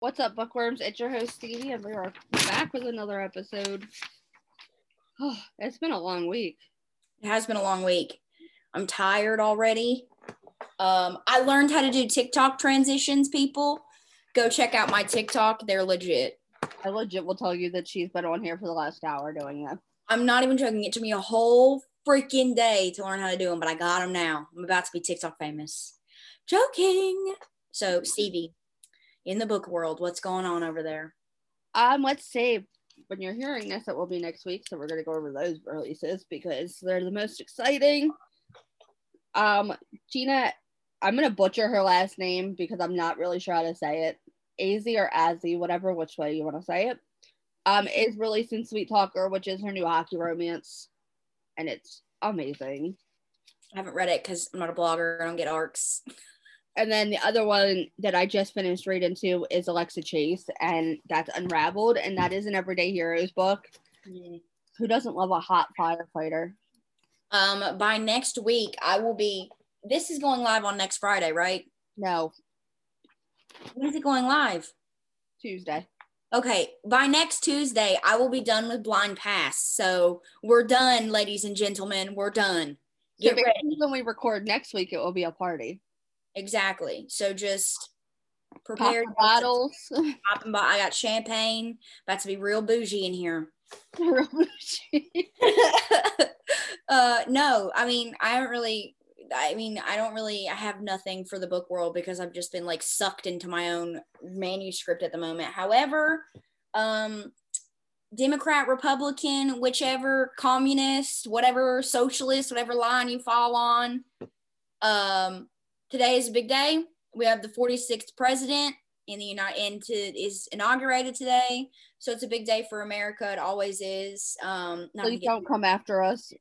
What's up, bookworms? It's your host, Stevie, and we are back with another episode. Oh, it's been a long week. It has been a long week. I'm tired already. I learned how to do TikTok transitions, people. Go check out my TikTok. They're legit. I legit will tell you that she's been on here for the last hour doing that. I'm not even joking. It took me a whole freaking day to learn how to do them, but I got them now. I'm about to be TikTok famous. Joking. So, Stevie, in the book world, what's going on over there? Let's see. When you're hearing this, it will be next week, so we're going to go over those releases because they're the most exciting. Gina, I'm going to butcher her last name because I'm not really sure how to say it. Azy or Azzy, whatever, which way you want to say it, is releasing Sweet Talker, which is her new hockey romance, and it's amazing. I haven't read it because I'm not a blogger. I don't get arcs. And then the other one that I just finished reading too is Alexa Chase, and that's Unraveled, and that is an Everyday Heroes book. Mm. Who doesn't love a hot firefighter? By next week, I will be, this is going live on next Friday, right? No. When is it going live? Tuesday. Okay, by next Tuesday, I will be done with Blind Pass. So we're done, ladies and gentlemen. We're done. Get ready. When we record next week, it will be a party. Exactly. So just prepare bottles. I got champagne. About to be real bougie in here. Real bougie. No, I mean, I have nothing for the book world because I've just been like sucked into my own manuscript at the moment. However, Democrat, Republican, whichever, communist, whatever, socialist, whatever line you fall on, today is a big day. We have the 46th president is inaugurated today. So it's a big day for America. It always is. Please don't come after us.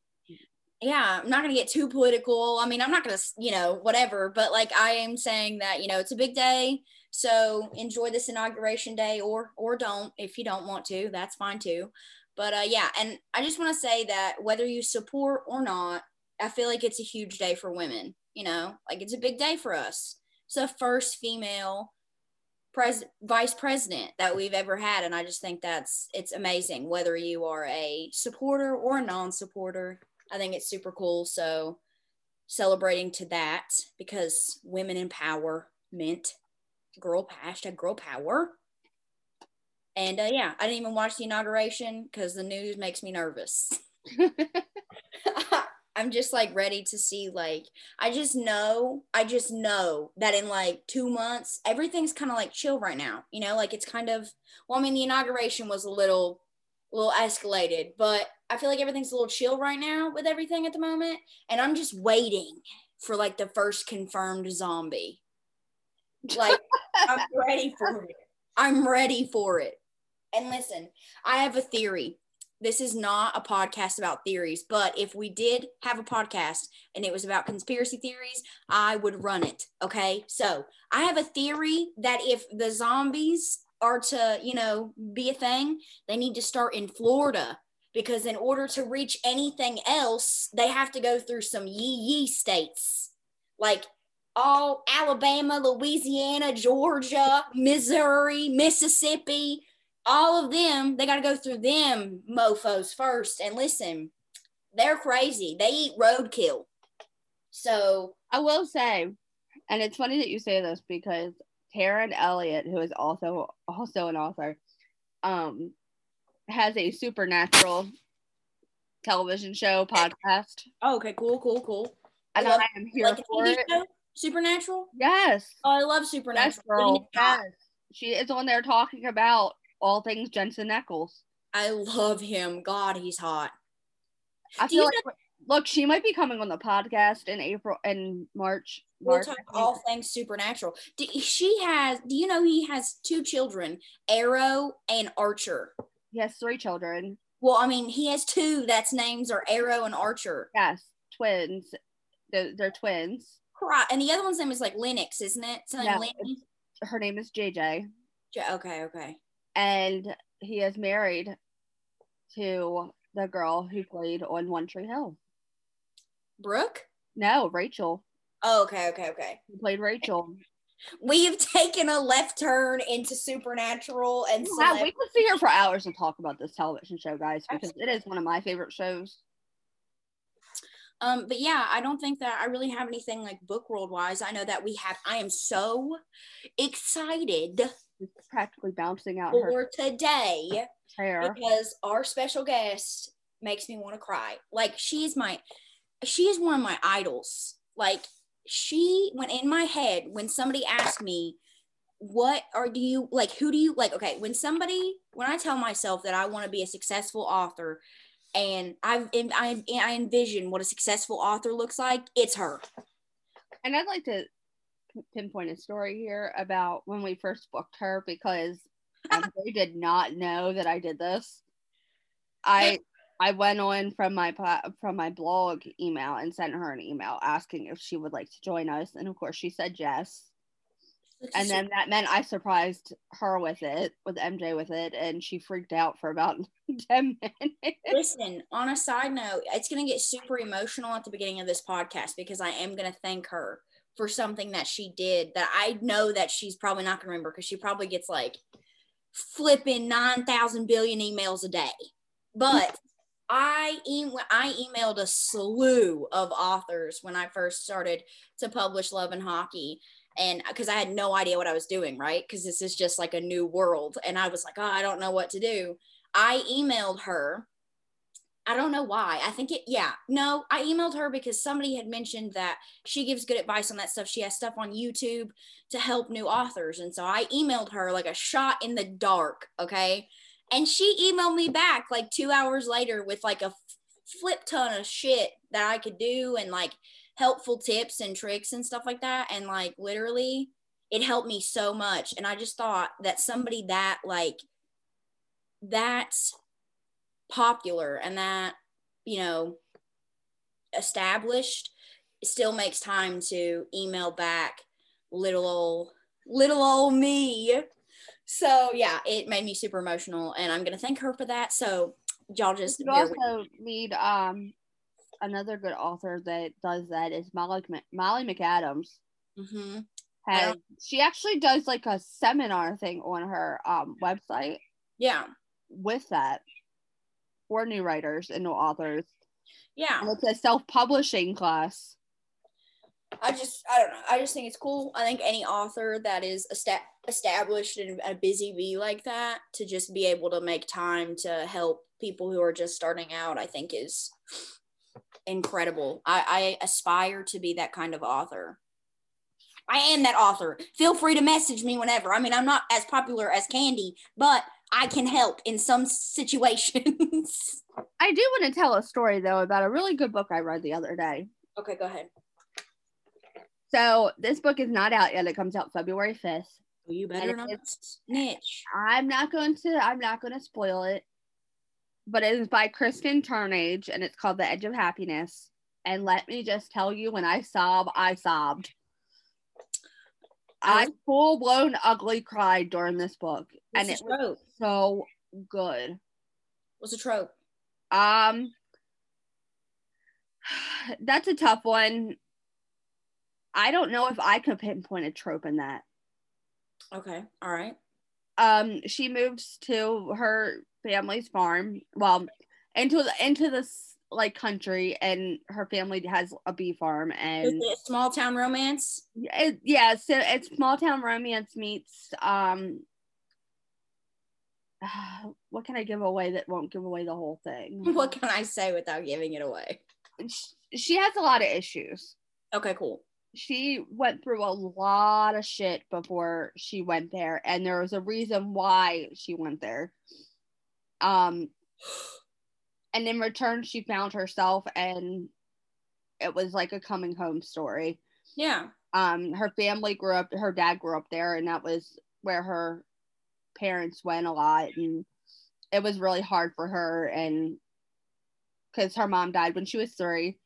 Yeah, I'm not going to get too political. I mean, I'm not going to, whatever. But, I am saying that, it's a big day. So enjoy this inauguration day or don't. If you don't want to, that's fine too. But, yeah, and I just want to say that whether you support or not, I feel like it's a huge day for women. It's a big day for us. It's the first female vice president that we've ever had. And I just think it's amazing, whether you are a supporter or a non-supporter. I think it's super cool. So celebrating to that, because women in power meant #girl power. And I didn't even watch the inauguration because the news makes me nervous. I'm just ready to see, I just know that in 2 months, everything's kind of chill right now. It's kind of, the inauguration was a little escalated, but I feel like everything's a little chill right now with everything at the moment. And I'm just waiting for the first confirmed zombie. I'm ready for it. I'm ready for it. And listen, I have a theory. This is not a podcast about theories, but if we did have a podcast and it was about conspiracy theories, I would run it, okay? So I have a theory that if the zombies are to, be a thing, they need to start in Florida, because in order to reach anything else, they have to go through some yee-yee states, all Alabama, Louisiana, Georgia, Missouri, Mississippi. All of them, they got to go through them mofos first. And listen, they're crazy. They eat roadkill. So I will say, and it's funny that you say this because Taryn Elliott, who is also an author, has a Supernatural television show podcast. Oh, okay, cool. And I am here for it. Show? Supernatural? Yes. Oh, I love Supernatural. Yes, girl. Yes. She is on there talking about all things Jensen Ackles. I love him. God, he's hot. I feel look, she might be coming on the podcast in April and March. We'll talk all things Supernatural. Do you know he has 2 children, Arrow and Archer? He has 3 children. Well, he has 2 that's names are Arrow and Archer. Yes, twins. They're twins. Right. And the other one's name is Lennox, isn't it? Yeah, her name is JJ. Okay. And he is married to the girl who played on One Tree Hill. Brooke? No, Rachel. Oh, okay. He played Rachel. We have taken a left turn into Supernatural and Celebrity. We could sit here for hours and talk about this television show, guys, because it is one of my favorite shows. But yeah, I don't think that I really have anything like book world wise. I know that we have, I am so excited. It's practically bouncing out for her today hair. Because our special guest makes me want to cry. Like she is one of my idols. Like she went in my head when somebody asked me, when I tell myself that I want to be a successful author and I envision what a successful author looks like, it's her. And I'd like to pinpoint a story here about when we first booked her, because they did not know that I did this. I went on from my blog email and sent her an email asking if she would like to join us, and of course she said yes. And then that meant I surprised her with MJ, and she freaked out for about 10 minutes. Listen, on a side note, it's going to get super emotional at the beginning of this podcast because I am going to thank her for something that she did that I know that she's probably not going to remember, because she probably gets like flipping 9,000 billion emails a day. But I emailed a slew of authors when I first started to publish Love and Hockey. And because I had no idea what I was doing, right? Because this is just like a new world. And I was like, oh, I don't know what to do. I emailed her. I don't know why. I emailed her because somebody had mentioned that she gives good advice on that stuff. She has stuff on YouTube to help new authors. And so I emailed her like a shot in the dark, okay? And she emailed me back like 2 hours later with like a flip ton of shit that I could do and like helpful tips and tricks and stuff like that. And like literally it helped me so much. And I just thought that somebody that like that's popular and that, you know, established still makes time to email back little old me. So yeah, it made me super emotional, and I'm gonna thank her for that. So y'all just need another good author that does that is Molly McAdams. Mm-hmm. She actually does like a seminar thing on her website. Yeah, with that for new writers and new authors. Yeah, and it's a self-publishing class. I don't know. I just think it's cool. I think any author that is established and a busy bee like that, to just be able to make time to help people who are just starting out, I think is incredible. I aspire to be that kind of author. I am that author. Feel free to message me whenever. I mean, I'm not as popular as Kandi, but I can help in some situations. I do want to tell a story, though, about a really good book I read the other day. Okay, go ahead. So this book is not out yet. It comes out February 5th. You better not snitch. I'm not going to spoil it. But it is by Kristen Turnage, and it's called The Edge of Happiness. And let me just tell you, when I sobbed. I full-blown ugly cried during this book. And it was so good. What's a trope? That's a tough one. I don't know if I could pinpoint a trope in that. Okay. All right. She moves to her family's farm, well, into this like country, and her family has a bee farm. And is it small town romance? Yeah. So it's small town romance meets, what can I give away that won't give away the whole thing? What can I say without giving it away? She has a lot of issues. Okay, cool. She went through a lot of shit before she went there, and there was a reason why she went there. And in return, she found herself, and it was like a coming home story. Yeah. Her family grew up, her dad grew up there, and that was where her parents went a lot, and it was really hard for her, and because her mom died when she was 3.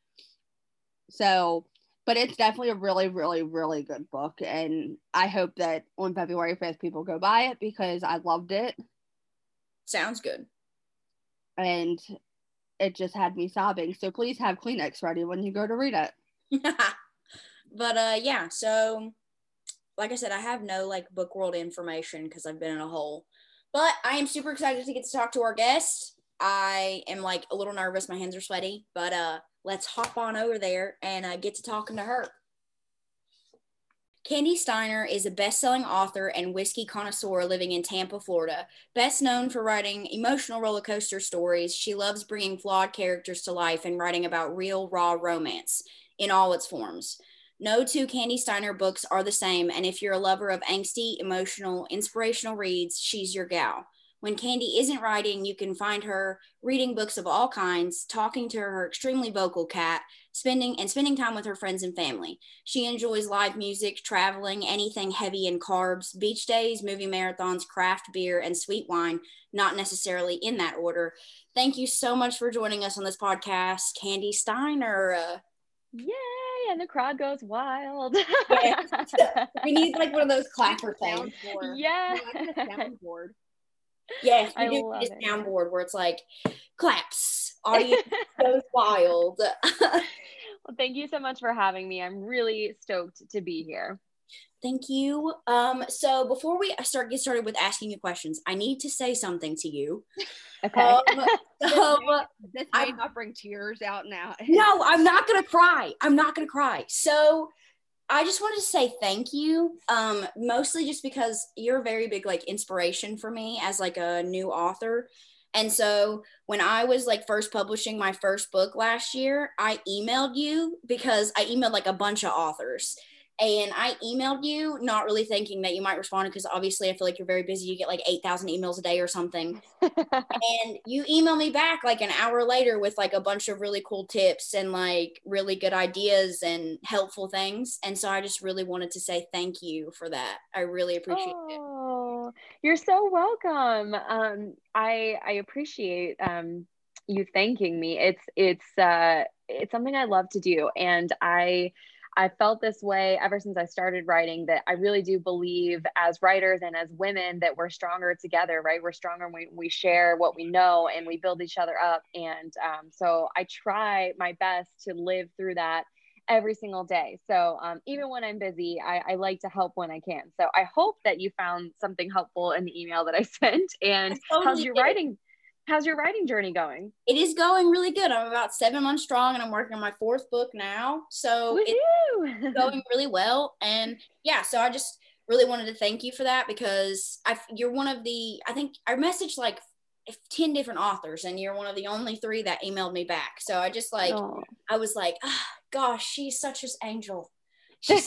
So... But it's definitely a really, really, really good book. And I hope that on February 5th, people go buy it, because I loved it. Sounds good. And it just had me sobbing. So please have Kleenex ready when you go to read it. But yeah, so Like I said, I have no like book world information because I've been in a hole, but I am super excited to get to talk to our guest. I am like a little nervous. My hands are sweaty, but let's hop on over there and get to talking to her. Kandi Steiner is a best-selling author and whiskey connoisseur living in Tampa, Florida. Best known for writing emotional roller coaster stories, she loves bringing flawed characters to life and writing about real, raw romance in all its forms. No two Kandi Steiner books are the same, and if you're a lover of angsty, emotional, inspirational reads, she's your gal. When Kandi isn't writing, you can find her reading books of all kinds, talking to her extremely vocal cat, spending time with her friends and family. She enjoys live music, traveling, anything heavy in carbs, beach days, movie marathons, craft beer, and sweet wine, not necessarily in that order. Thank you so much for joining us on this podcast, Kandi Steiner. Yay, and the crowd goes wild. We need like one of those clapper things. Yeah. Soundboard. Yes, we do this soundboard where it's like claps, audience goes wild. Well, thank you so much for having me. I'm really stoked to be here. Thank you. So before we get started with asking you questions, I need to say something to you. Okay. This may not bring tears out now. No, I'm not gonna cry. I'm not gonna cry. So I just wanted to say thank you, mostly just because you're a very big, like, inspiration for me as, like, a new author. And so when I was, like, first publishing my first book last year, I emailed you because I emailed, like, a bunch of authors. And I emailed you not really thinking that you might respond because obviously I feel like you're very busy. You get like 8,000 emails a day or something. And you email me back like an hour later with like a bunch of really cool tips and like really good ideas and helpful things. And so I just really wanted to say thank you for that. I really appreciate it. Oh, you're so welcome. I appreciate you thanking me. It's something I love to do. And I felt this way ever since I started writing, that I really do believe as writers and as women that we're stronger together, right? We're stronger when we share what we know and we build each other up. And so I try my best to live through that every single day. So even when I'm busy, I like to help when I can. So I hope that you found something helpful in the email that I sent. And how's your writing journey going? It is going really good. I'm about 7 months strong and I'm working on my fourth book now. So it's going really well. And yeah, so I just really wanted to thank you for that because you're one of the, I think I messaged like 10 different authors and you're one of the only three that emailed me back. So I just like, aww. I was like, oh, gosh, she's such an angel. And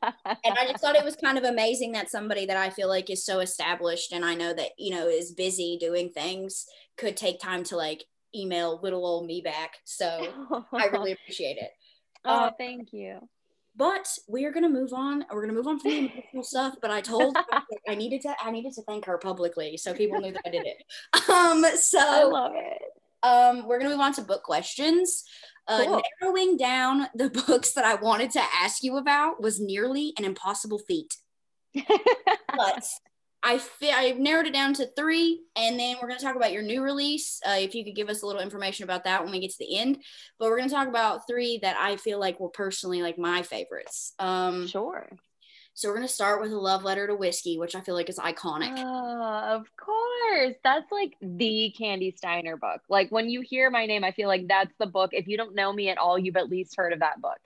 I just thought it was kind of amazing that somebody that I feel like is so established and I know that, you know, is busy doing things could take time to like email little old me back. So I really appreciate it. Oh, thank you. But we are going to move on. We're going to move on from the emotional stuff, but I told her I needed to thank her publicly so people knew that I did it. So I love it. We're going to move on to book questions. Cool. Narrowing down the books that I wanted to ask you about was nearly an impossible feat. But I've narrowed it down to three, and then we're going to talk about your new release, if you could give us a little information about that when we get to the end. But we're going to talk about three that I feel like were personally like my favorites. Sure. So we're going to start with A Love Letter to Whiskey, which I feel like is iconic. Of course. That's like the Kandi Steiner book. Like when you hear my name, I feel like that's the book. If you don't know me at all, you've at least heard of that book.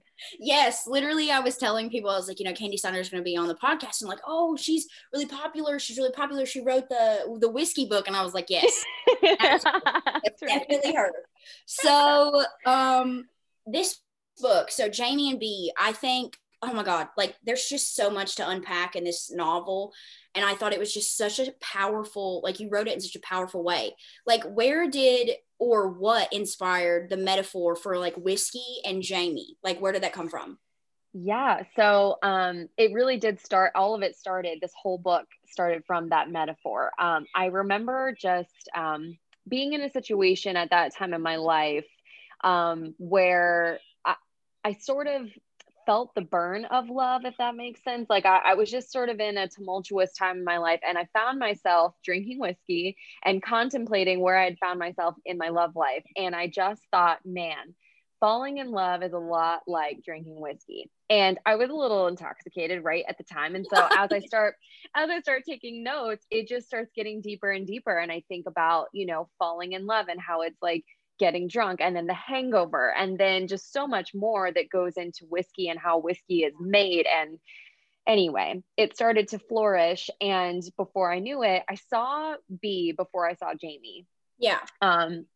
Yes. Literally, I was telling people, I was like, you know, Kandi Steiner is going to be on the podcast. I'm like, oh, she's really popular. She's really popular. She wrote the whiskey book. And I was like, yes. That's definitely her. So this book, so Jamie and Bea, I think, oh my God, like there's just so much to unpack in this novel. And I thought it was just such a powerful, like you wrote it in such a powerful way. Like where did or what inspired the metaphor for like whiskey and Jamie? Like where did that come from? Yeah. So it really did start, this whole book started from that metaphor. I remember just being in a situation at that time in my life where I sort of felt the burn of love, if that makes sense. Like I was just sort of in a tumultuous time in my life and I found myself drinking whiskey and contemplating where I had found myself in my love life. And I just thought, man, falling in love is a lot like drinking whiskey. And I was a little intoxicated right at the time. And so as I start taking notes, it just starts getting deeper and deeper. And I think about, you know, falling in love and how it's like getting drunk, and then the hangover, and then just so much more that goes into whiskey and how whiskey is made. And anyway, it started to flourish. And before I knew it, I saw B before I saw Jamie. Yeah.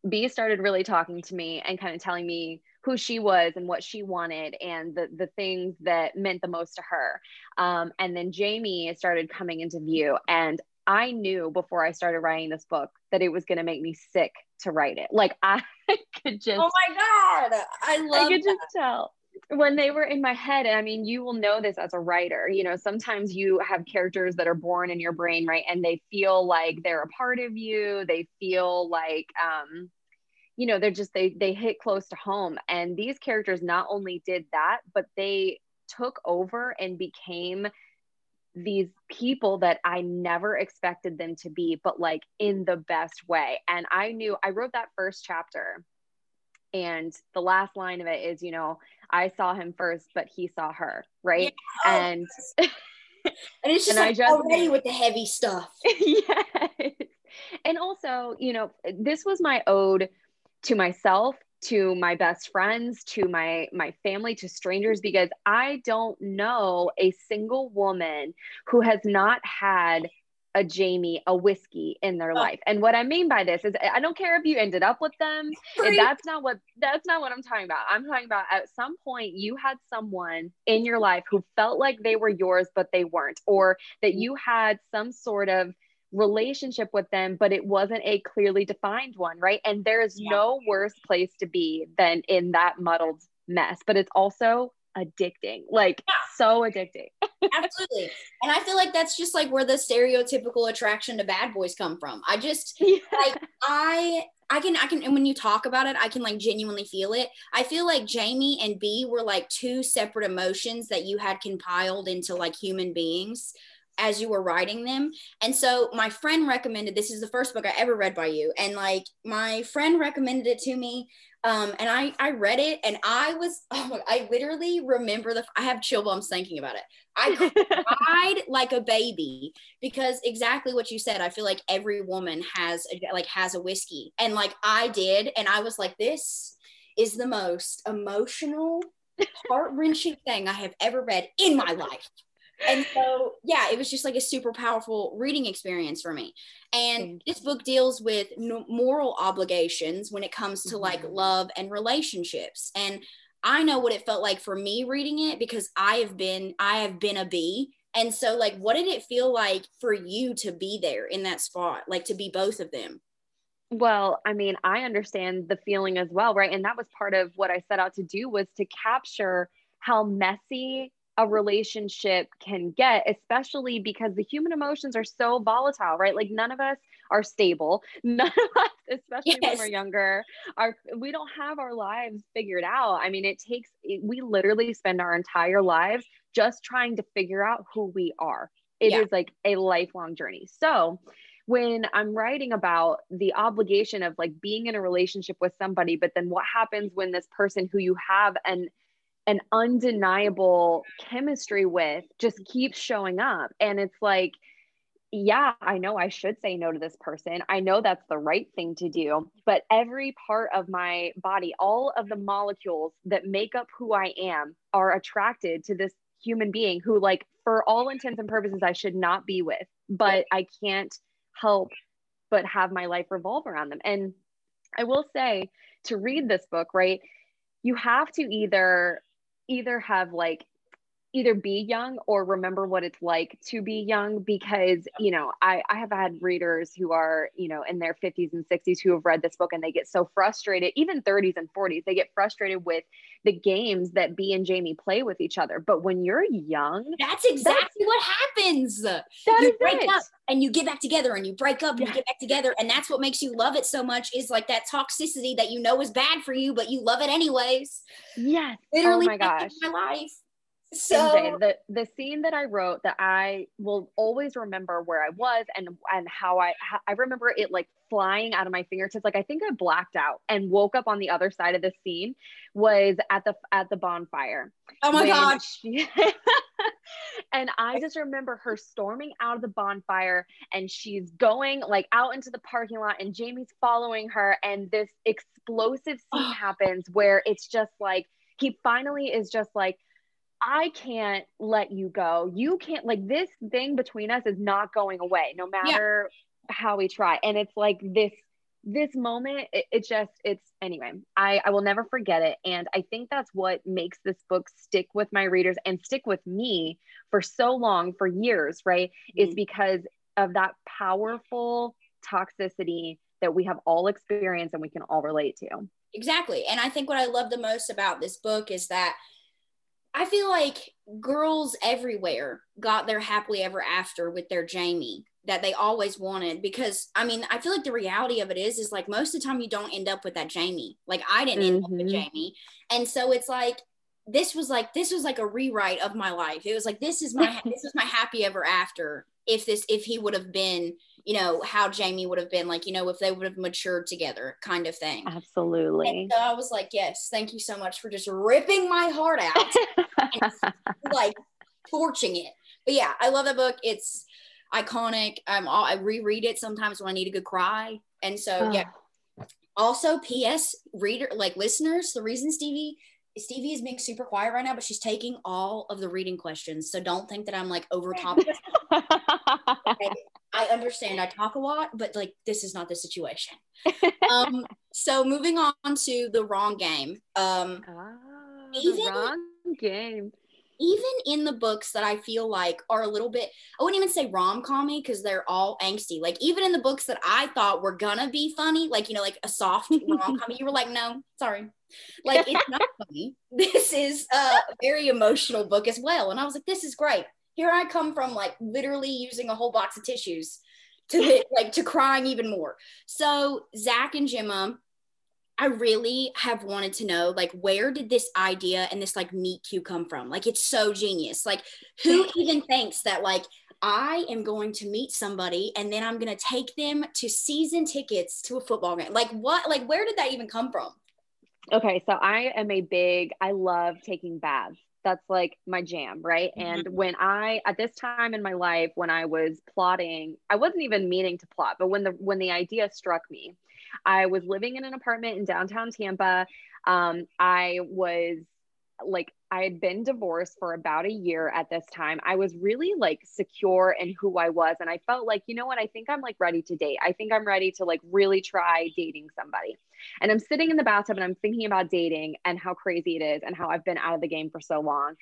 B started really talking to me and kind of telling me who she was and what she wanted and the things that meant the most to her. And then Jamie started coming into view, and I knew before I started writing this book that it was going to make me sick to write it. Like I could just, oh my God, I could just tell when they were in my head. And I mean, you will know this as a writer, you know, sometimes you have characters that are born in your brain, right? And they feel like they're a part of you. They feel like, you know, they're just, they hit close to home. And these characters not only did that, but they took over and became these people that I never expected them to be, but like in the best way. And I knew, I wrote that first chapter, and the last line of it is, you know, I saw him first, but he saw her, right? Yeah. And it's just, and like, I just already with the heavy stuff. Yes. And also, you know, this was my ode to myself, to my best friends, to my family, to strangers, because I don't know a single woman who has not had a Jamie, a whiskey in their life. And what I mean by this is I don't care if you ended up with them. That's not what I'm talking about. I'm talking about at some point you had someone in your life who felt like they were yours, but they weren't, or that you had some sort of relationship with them, but it wasn't a clearly defined one, right? And there is no worse place to be than in that muddled mess, but it's also addicting, like so addicting. Absolutely. And I feel like that's just like where the stereotypical attraction to bad boys come from. I just like I can, and when you talk about it, I can like genuinely feel it. I feel like Jamie and B were like two separate emotions that you had compiled into like human beings as you were writing them. And so my friend recommended, this is the first book I ever read by you. And like my friend recommended it to me. And I read it, and I was, oh, I literally remember I have chill bumps thinking about it. I cried like a baby, because exactly what you said, I feel like every woman has a whiskey, and like I did. And I was like, this is the most emotional, heart-wrenching thing I have ever read in my life. And so, yeah, it was just like a super powerful reading experience for me. And this book deals with moral obligations when it comes to like love and relationships. And I know what it felt like for me reading it, because I have been a B. And so like, what did it feel like for you to be there in that spot, like to be both of them? Well, I mean, I understand the feeling as well, right? And that was part of what I set out to do, was to capture how messy a relationship can get, especially because the human emotions are so volatile, right? Like none of us are stable. None of us, especially when we're younger, we don't have our lives figured out. I mean, we literally spend our entire lives just trying to figure out who we are. It is like a lifelong journey. So when I'm writing about the obligation of like being in a relationship with somebody, but then what happens when this person who you have an undeniable chemistry with just keeps showing up. And it's like, yeah, I know I should say no to this person. I know that's the right thing to do, but every part of my body, all of the molecules that make up who I am are attracted to this human being who, like, for all intents and purposes, I should not be with, but I can't help but have my life revolve around them. And I will say, to read this book, right, you have to either be young or remember what it's like to be young, because, you know, I have had readers who are, you know, in their 50s and 60s who have read this book, and they get so frustrated, even 30s and 40s, they get frustrated with the games that B and Jamie play with each other. But when you're young, that's exactly what happens. You break up and you get back together, and you break up and you get back together. And that's what makes you love it so much, is like that toxicity that, you know, is bad for you, but you love it anyways. Yes. Literally, oh my gosh, my life. So the scene that I wrote that I will always remember where I was and how I remember it like flying out of my fingertips. Like I think I blacked out and woke up on the other side of the scene was at the bonfire. Oh my gosh. And I just remember her storming out of the bonfire and she's going like out into the parking lot and Jamie's following her. And this explosive scene happens where it's just like, he finally is just like, I can't let you go. You can't, like, this thing between us is not going away, no matter how we try. And it's like this moment, I will never forget it. And I think that's what makes this book stick with my readers and stick with me for so long, for years, right? Mm-hmm. Is because of that powerful toxicity that we have all experienced and we can all relate to. Exactly. And I think what I love the most about this book is that I feel like girls everywhere got their happily ever after with their Jamie that they always wanted, because I mean, I feel like the reality of it is like most of the time you don't end up with that Jamie. Like I didn't end up with Jamie. And so it's like, this was like a rewrite of my life. It was like, this is my happy ever after. If he would have been, you know, how Jamie would have been, like, you know, if they would have matured together kind of thing. Absolutely. And so I was like, yes, thank you so much for just ripping my heart out and like torching it. But yeah, I love that book. It's iconic. I reread it sometimes when I need a good cry. And so, yeah. Also, P.S. listeners, the reason Stevie is being super quiet right now, but she's taking all of the reading questions. So don't think that I'm like over top. Okay. I understand. I talk a lot, but like, this is not the situation. So moving on to The Wrong Game. Even in the books that I feel like are a little bit, I wouldn't even say rom-com-y because they're all angsty. Like even in the books that I thought were gonna be funny, like, you know, like a soft rom-com, you were like, no, sorry. Like it's not funny. This is a very emotional book as well. And I was like, this is great. Here I come from like literally using a whole box of tissues to crying even more. So Zach and Gemma, I really have wanted to know, like, where did this idea and this, like, meet cute come from? Like, it's so genius. Like, who even thinks that, like, I am going to meet somebody and then I'm going to take them to season tickets to a football game? Like, what? Like, where did that even come from? Okay, so I love taking baths. That's like my jam, right? Mm-hmm. And at this time in my life, when I was plotting, I wasn't even meaning to plot, but when the idea struck me, I was living in an apartment in downtown Tampa. I was like, I had been divorced for about a year at this time. I was really like secure in who I was. And I felt like, you know what? I think I'm like ready to date. I think I'm ready to like really try dating somebody. And I'm sitting in the bathtub and I'm thinking about dating and how crazy it is and how I've been out of the game for so long.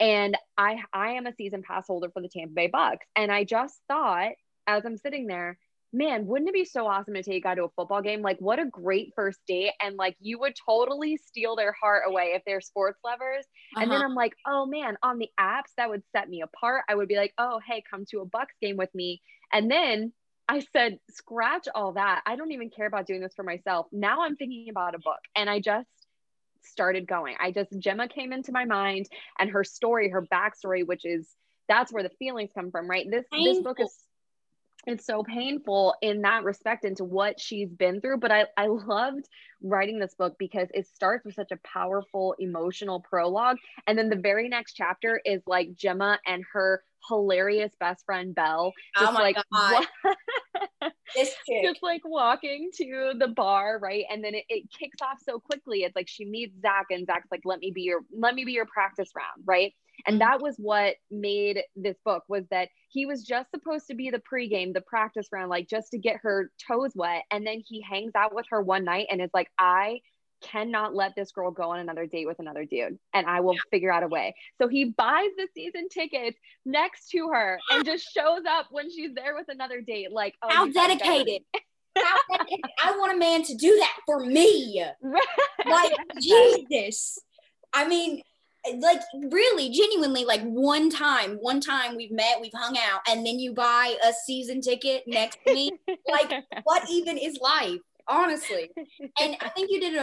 And I am a season pass holder for the Tampa Bay Bucks. And I just thought, as I'm sitting there, man, wouldn't it be so awesome to take a guy to a football game? Like, what a great first date. And like, you would totally steal their heart away if they're sports lovers. Uh-huh. And then I'm like, oh man, on the apps, that would set me apart. I would be like, oh, hey, come to a Bucks game with me. And then I said, scratch all that. I don't even care about doing this for myself. Now I'm thinking about a book. And I just started going. Gemma came into my mind and her story, her backstory, which is, that's where the feelings come from, right? This book is, it's so painful in that respect into what she's been through. But I loved writing this book because it starts with such a powerful emotional prologue. And then the very next chapter is like Gemma and her hilarious best friend, Belle. Oh my God. This chick. Just like walking to the bar, right? And then it kicks off so quickly. It's like she meets Zach and Zach's like, let me be your practice round, right? And that was what made this book, was that he was just supposed to be the pregame, the practice round, like just to get her toes wet. And then he hangs out with her one night and is like, I cannot let this girl go on another date with another dude, and I will figure out a way. So he buys the season tickets next to her and just shows up when she's there with another date. Like, oh, how dedicated. I want a man to do that for me. Right. Like, Jesus. I mean, like, really, genuinely, like one time we've met, we've hung out, and then you buy a season ticket next to me. Like, what even is life, honestly? And I think you did,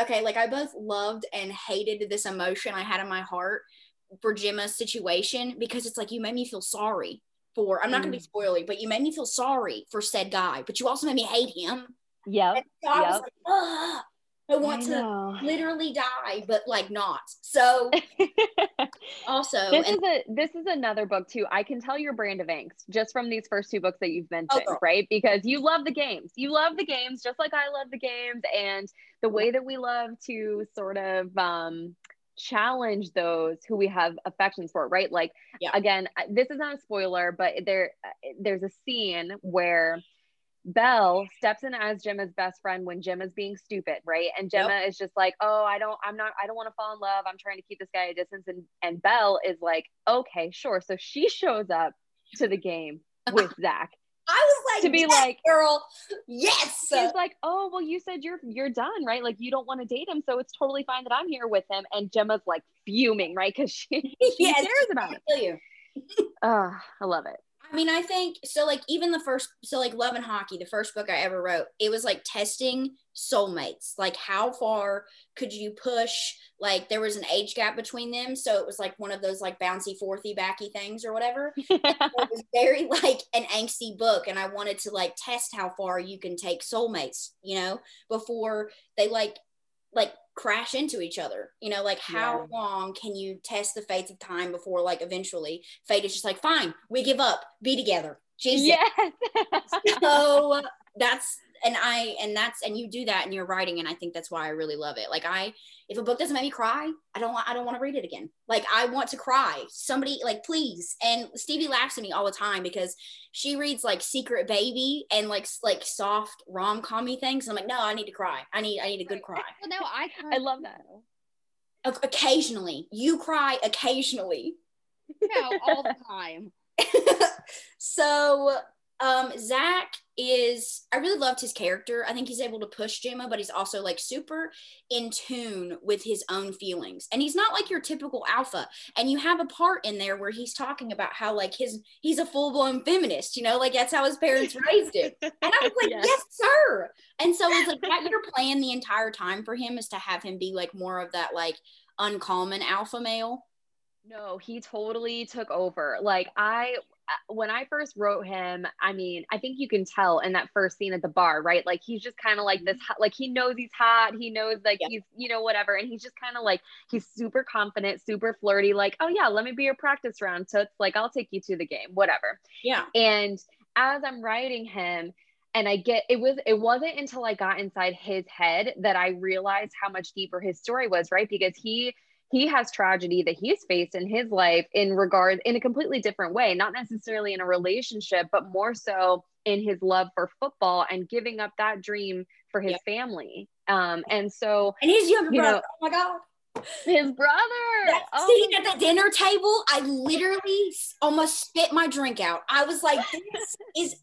okay, like I both loved and hated this emotion I had in my heart for Gemma's situation, because it's like, you made me feel sorry for, I'm not going to be spoilery, but you made me feel sorry for said guy, but you also made me hate him. Yeah. So I was like, ugh, I want to literally die, but like not. So also, this is another book too. I can tell your brand of angst just from these first two books that you've mentioned, right? Because you love the games. You love the games just like I love the games, and the way that we love to sort of challenge those who we have affections for, right? Like, again, this is not a spoiler, but there's a scene where Belle steps in as Gemma's best friend when Gemma's being stupid, right? And Gemma is just like, oh, I don't want to fall in love. I'm trying to keep this guy at a distance. And Belle is like, okay, sure. So she shows up to the game with Zach. I was like, to be like, girl, yes. She's like, oh, well, you said you're done, right? Like, you don't want to date him, so it's totally fine that I'm here with him. And Gemma's like fuming, right? Because she cares about it. I love it. I mean, I think, so like even the first, so like Love and Hockey, the first book I ever wrote, it was like testing soulmates. Like, how far could you push? Like, there was an age gap between them. So it was like one of those like bouncy, forthy, backy things or whatever. It was very like an angsty book. And I wanted to like test how far you can take soulmates, you know, before they like crash into each other, you know, like how long can you test the fates of time before like eventually fate is just like, fine, we give up, be together. Jesus. Yes. So and you do that in your writing, and I think that's why I really love it. Like, if a book doesn't make me cry, I don't want to read it again. Like, I want to cry. Somebody, like, please. And Stevie laughs at me all the time because she reads like Secret Baby and like soft rom-com-y things. And I'm like, no, I need to cry. I need a good cry. Well, no, I cry. I love that. Occasionally, you cry occasionally. No, all the time. So. Zach I really loved his character. I think he's able to push Gemma, but he's also like super in tune with his own feelings. And he's not like your typical alpha. And you have a part in there where he's talking about how like he's a full-blown feminist, you know, like that's how his parents raised him. And I was like, yes, sir. And so it's like, that your plan the entire time for him is to have him be like more of that like uncommon alpha male? No, he totally took over. Like, when I first wrote him, I mean, I think you can tell in that first scene at the bar, right? Like, he's just kind of like this, like, he knows he's hot. He knows, like, he's, you know, whatever. And he's just kind of like, he's super confident, super flirty. Like, oh yeah, let me be your practice round toots. Like, I'll take you to the game, whatever. Yeah. And as I'm writing him, and it wasn't until I got inside his head that I realized how much deeper his story was, right? Because he has tragedy that he's faced in his life in a completely different way, not necessarily in a relationship, but more so in his love for football and giving up that dream for his family. And his younger brother, oh my God. His brother. Sitting at the dinner table, I literally almost spit my drink out. I was like, this is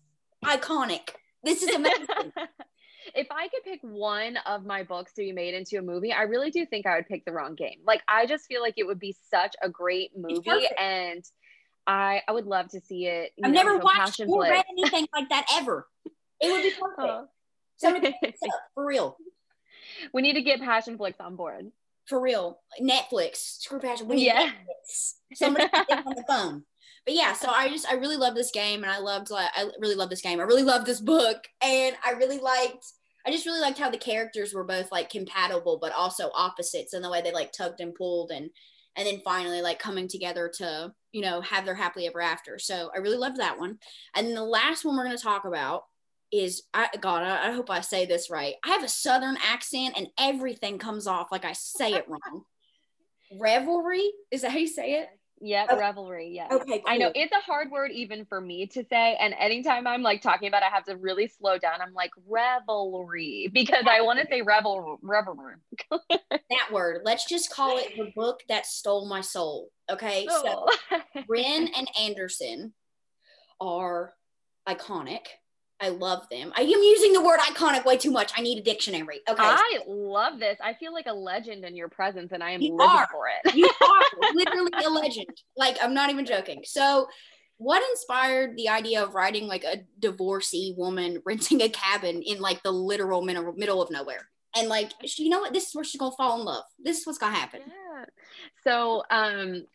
iconic. This is amazing. If I could pick one of my books to be made into a movie, I really do think I would pick The Wrong Game. Like, I just feel like it would be such a great movie, and I would love to see it. I've never watched or read anything like that ever. It would be perfect. Somebody pick this up, for real. We need to get Passion Flicks on board. For real. Netflix. Screw Passion. We need Netflix. Somebody pick it on the phone. But yeah, so I really love this game, and I really love this game. I really love this book, and I just really liked how the characters were both like compatible, but also opposites in the way they like tugged and pulled and then finally like coming together to, you know, have their happily ever after. So I really loved that one. And then the last one we're going to talk about is, I hope I say this right. I have a Southern accent and everything comes off like I say it wrong. Revelry? Is that how you say it? Yeah, okay. Revelry. Yeah. Okay, cool. I know it's a hard word even for me to say. And anytime I'm like talking about it, I have to really slow down. I'm like, revelry, because I want to say revelry. That word. Let's just call it The Book That Stole My Soul. Okay. Oh. So Wren and Anderson are iconic. I love them. I am using the word iconic way too much. I need a dictionary. Okay. I love this. I feel like a legend in your presence, and I am living for it. You are literally a legend. Like, I'm not even joking. So what inspired the idea of writing like a divorcee woman renting a cabin in like the literal middle of nowhere? And like, you know what, this is where she's gonna fall in love. This is what's gonna happen. Yeah. So,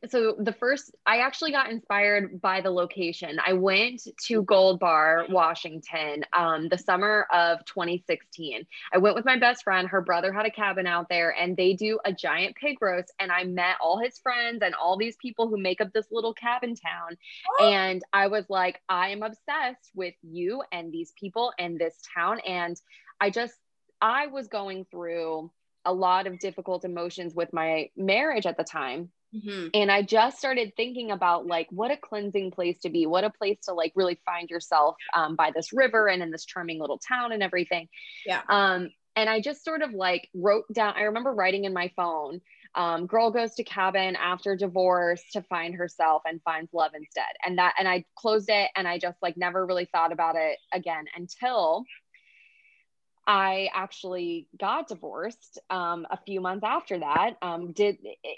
so the first, I actually got inspired by the location. I went to Gold Bar, Washington, the summer of 2016. I went with my best friend. Her brother had a cabin out there, and they do a giant pig roast. And I met all his friends and all these people who make up this little cabin town. Oh. And I was like, I am obsessed with you and these people and this town. And I was going through a lot of difficult emotions with my marriage at the time. Mm-hmm. And I just started thinking about like, what a cleansing place to be, what a place to like really find yourself by this river and in this charming little town and everything. Yeah. And I just sort of like wrote down, I remember writing in my phone, girl goes to cabin after divorce to find herself and finds love instead. And I closed it, and I just like never really thought about it again until I actually got divorced a few months after that.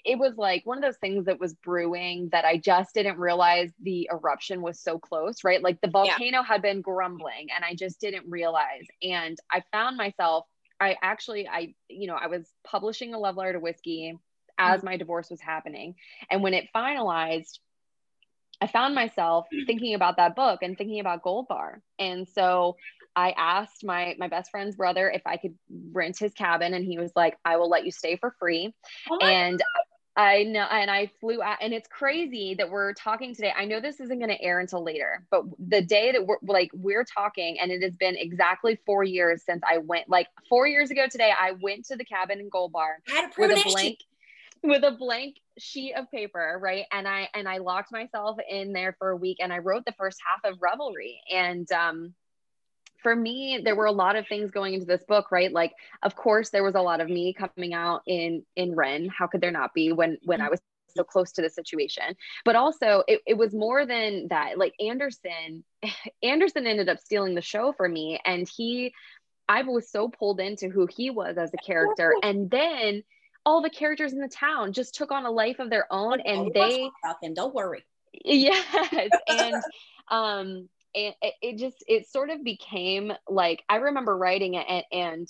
It was like one of those things that was brewing that I just didn't realize the eruption was so close, right? Like the volcano had been grumbling, and I just didn't realize. And I found myself, I was publishing A Love Letter to Whiskey as my divorce was happening. And when it finalized, I found myself thinking about that book and thinking about Gold Bar. And so I asked my best friend's brother if I could rent his cabin, and he was like, I will let you stay for free. Oh, and I know, and I flew out, and it's crazy that we're talking today. I know this isn't going to air until later, but the day that we're talking, and it has been exactly 4 years since I went, like 4 years ago today, I went to the cabin in Gold Bar with a blank sheet of paper, right? And I locked myself in there for a week, and I wrote the first half of Revelry. And for me, there were a lot of things going into this book, right? Like, of course, there was a lot of me coming out in Ren. How could there not be when I was so close to the situation? But also, it was more than that. Like Anderson ended up stealing the show for me, and I was so pulled into who he was as a character, and then all the characters in the town just took on a life of their own, and they about them. Don't worry. Yes, and and it sort of became like, I remember writing it and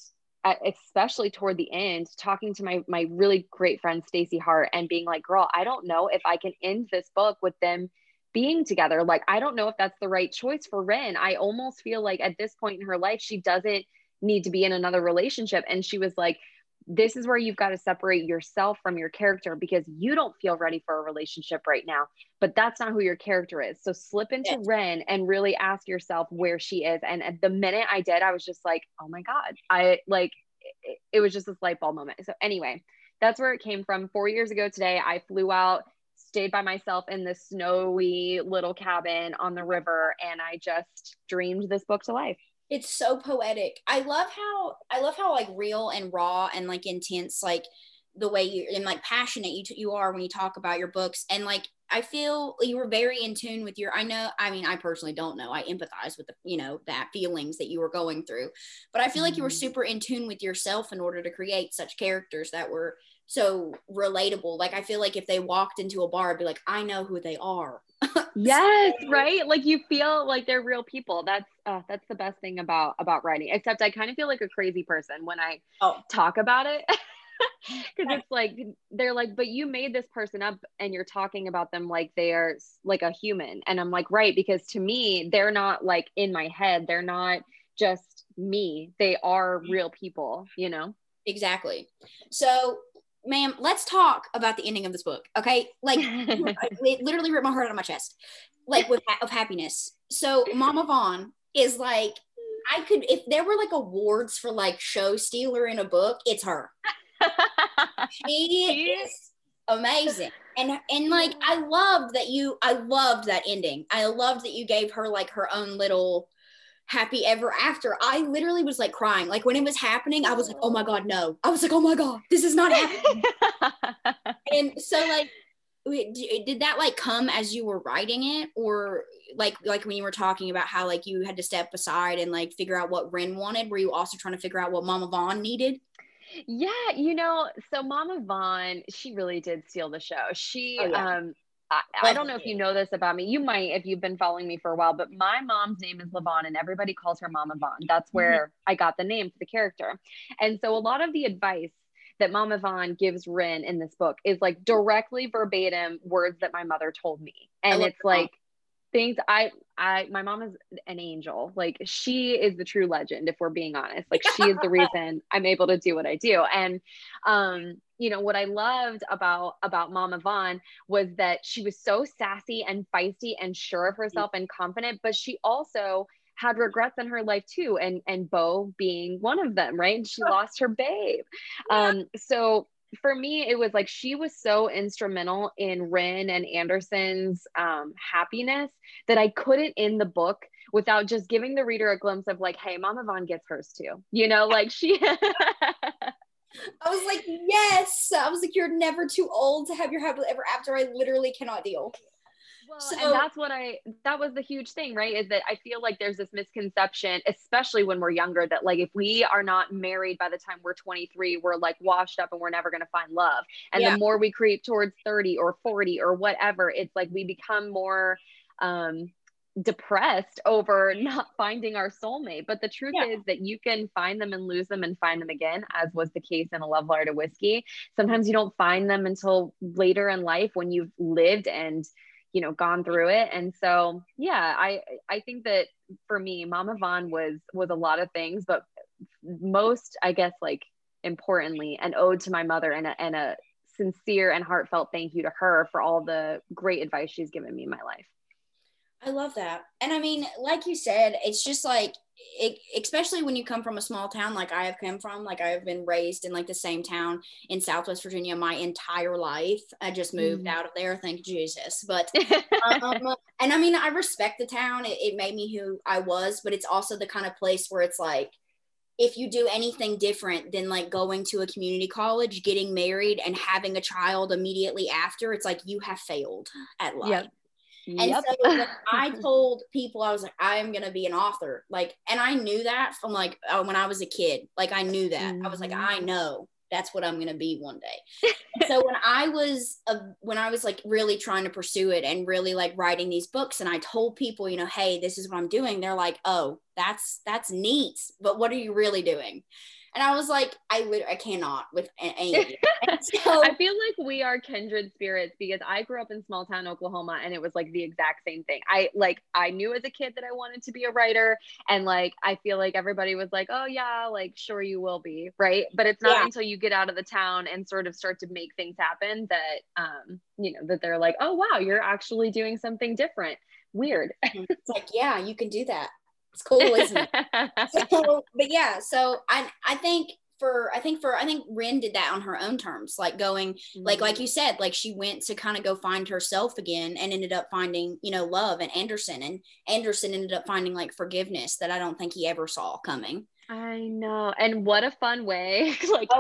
especially toward the end, talking to my really great friend, Stacey Hart, and being like, girl, I don't know if I can end this book with them being together. Like, I don't know if that's the right choice for Ren. I almost feel like at this point in her life, she doesn't need to be in another relationship. And she was like, this is where you've got to separate yourself from your character, because you don't feel ready for a relationship right now, but that's not who your character is. So slip into Ren and really ask yourself where she is. And at the minute I did, I was just like, oh my God, it was just this light bulb moment. So anyway, that's where it came from. 4 years ago today, I flew out, stayed by myself in this snowy little cabin on the river, and I just dreamed this book to life. It's so poetic. I love how like real and raw and like intense, like the way you and like passionate you are when you talk about your books. And like, I feel you were very in tune with your, I personally don't know. I empathize with the, that feelings that you were going through, but I feel like you were super in tune with yourself in order to create such characters that were so relatable. Like, I feel like if they walked into a bar, I'd be like, I know who they are. Yes, right? Like, you feel like they're real people. That's the best thing about writing. Except I kind of feel like a crazy person when I talk about it. Because it's like, they're like, but you made this person up, and you're talking about them like they are like a human. And I'm like, right, because to me, they're not like in my head. They're not just me. They are real people, Exactly. So, ma'am, let's talk about the ending of this book, okay? Like, it literally ripped my heart out of my chest, like, of happiness. So Mama Vaughn is like, if there were like awards for like show stealer in a book, it's her. She is amazing. And like, I loved that ending. I loved that you gave her like her own little happy ever after. I literally was like crying. Like, when it was happening, I was like, oh my God, no. I was like, oh my God, this is not happening. And so like, did that like come as you were writing it, or like when you were talking about how like you had to step aside and like figure out what Ren wanted, were you also trying to figure out what Mama Vaughn needed? Yeah, so Mama Vaughn, she really did steal the show. She I don't know if you know this about me. You might, if you've been following me for a while, but my mom's name is LaVon and everybody calls her Mama Vaughn. That's where I got the name for the character. And so a lot of the advice that Mama Vaughn gives Rin in this book is like directly verbatim words that my mother told me. And it's like things my mom is an angel. Like she is the true legend, if we're being honest. Like she is the reason I'm able to do what I do. And, you know, what I loved about Mama Vaughn was that she was so sassy and feisty and sure of herself and confident, but she also had regrets in her life too. And Bo being one of them, right? And she lost her babe. So for me, it was like, she was so instrumental in Rin and Anderson's happiness that I couldn't end the book without just giving the reader a glimpse of like, hey, Mama Vaughn gets hers too. You know, like she... I was like, yes. I was like, you're never too old to have your happily ever after. I literally cannot deal. Well, so, and that's what that was the huge thing, right? Is that I feel like there's this misconception, especially when we're younger, that like, if we are not married by the time we're 23, we're like washed up and we're never going to find love. And the more we creep towards 30 or 40 or whatever, it's like, we become more, depressed over not finding our soulmate. But the truth is that you can find them and lose them and find them again, as was the case in A Love Letter to Whiskey. Sometimes you don't find them until later in life when you've lived and, you know, gone through it. And so, yeah, I think that for me, Mama Vaughn was a lot of things, but most, I guess, like importantly, an ode to my mother and a sincere and heartfelt thank you to her for all the great advice she's given me in my life. I love that. And I mean, like you said, it's just like, especially when you come from a small town, like I have come from, like I have been raised in like the same town in Southwest Virginia my entire life. I just moved out of there. Thank Jesus. But, and I mean, I respect the town. It made me who I was, but it's also the kind of place where it's like, if you do anything different than like going to a community college, getting married and having a child immediately after, it's like, you have failed at life. Yep. And so when I told people, I was like, I am going to be an author. Like, and I knew that from like, when I was a kid, like I knew that I was like, I know that's what I'm going to be one day. So when I was like really trying to pursue it and really like writing these books, and I told people, you know, hey, this is what I'm doing. They're like, oh, that's neat. But what are you really doing? And I was like, I cannot with any. So, I feel like we are kindred spirits because I grew up in small town Oklahoma and it was like the exact same thing. I knew as a kid that I wanted to be a writer, and like I feel like everybody was like, oh yeah, like sure you will be, right? But it's not until you get out of the town and sort of start to make things happen that you know, that they're like, oh wow, you're actually doing something different. Weird. It's like, yeah, you can do that. It's cool, isn't it? So, but yeah, so I think Rin did that on her own terms, like going like you said, like she went to kind of go find herself again and ended up finding, you know, love and Anderson ended up finding like forgiveness that I don't think he ever saw coming. I know. And what a fun way. Like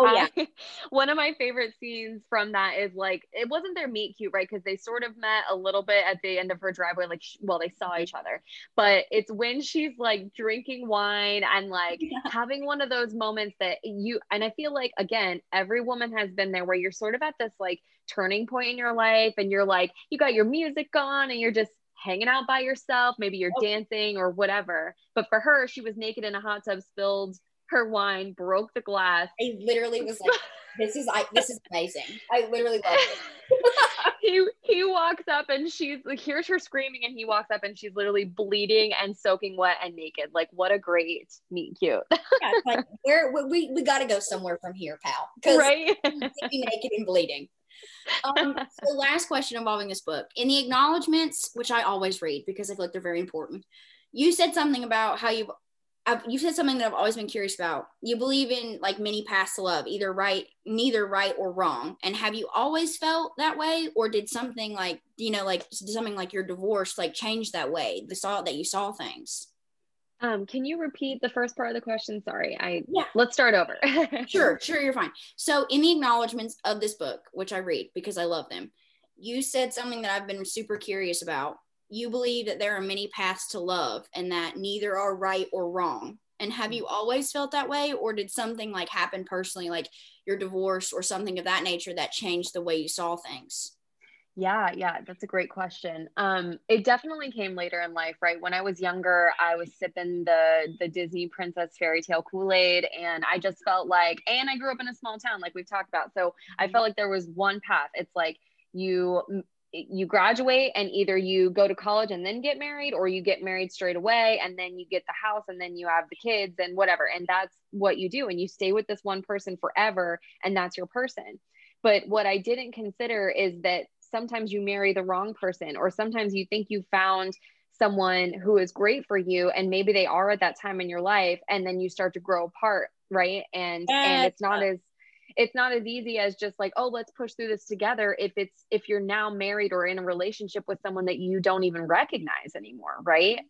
one of my favorite scenes from that is like, it wasn't their meet cute, right? Because they sort of met a little bit at the end of her driveway. Like, they saw each other, but it's when she's like drinking wine and like having one of those moments that and I feel like, again, every woman has been there where you're sort of at this like turning point in your life and you're like, you got your music on and you're just hanging out by yourself, maybe you're dancing or whatever. But for her, she was naked in a hot tub, spilled her wine, broke the glass. I literally was like, this is amazing. I literally love it. He walks up and she's like, hears her screaming, and he walks up and she's literally bleeding and soaking wet and naked. Like, what a great meet cute. Yeah, it's like, we got to go somewhere from here, pal. Right? Be naked and bleeding. So last question involving this book. In the acknowledgments, which I always read because I feel like they're very important, you said something about how you said something that I've always been curious about. You believe in like many paths to love, either right, neither right or wrong. And have you always felt that way, or did something like, you know, like something like your divorce like change that way, that you saw things? Can you repeat the first part of the question? Sorry. Let's start over. Sure. You're fine. So in the acknowledgements of this book, which I read because I love them, you said something that I've been super curious about. You believe that there are many paths to love and that neither are right or wrong. And have you always felt that way, or did something like happen personally, like your divorce or something of that nature, that changed the way you saw things? Yeah, that's a great question. It definitely came later in life, right? When I was younger, I was sipping the Disney princess fairy tale Kool-Aid, and I just felt like, and I grew up in a small town, like we've talked about. So I felt like there was one path. It's like you graduate and either you go to college and then get married, or you get married straight away and then you get the house and then you have the kids and whatever. And that's what you do. And you stay with this one person forever, and that's your person. But what I didn't consider is that sometimes you marry the wrong person, or sometimes you think you found someone who is great for you, and maybe they are at that time in your life, and then you start to grow apart, right? And it's not as easy as just like, oh, let's push through this together if you're now married or in a relationship with someone that you don't even recognize anymore, right?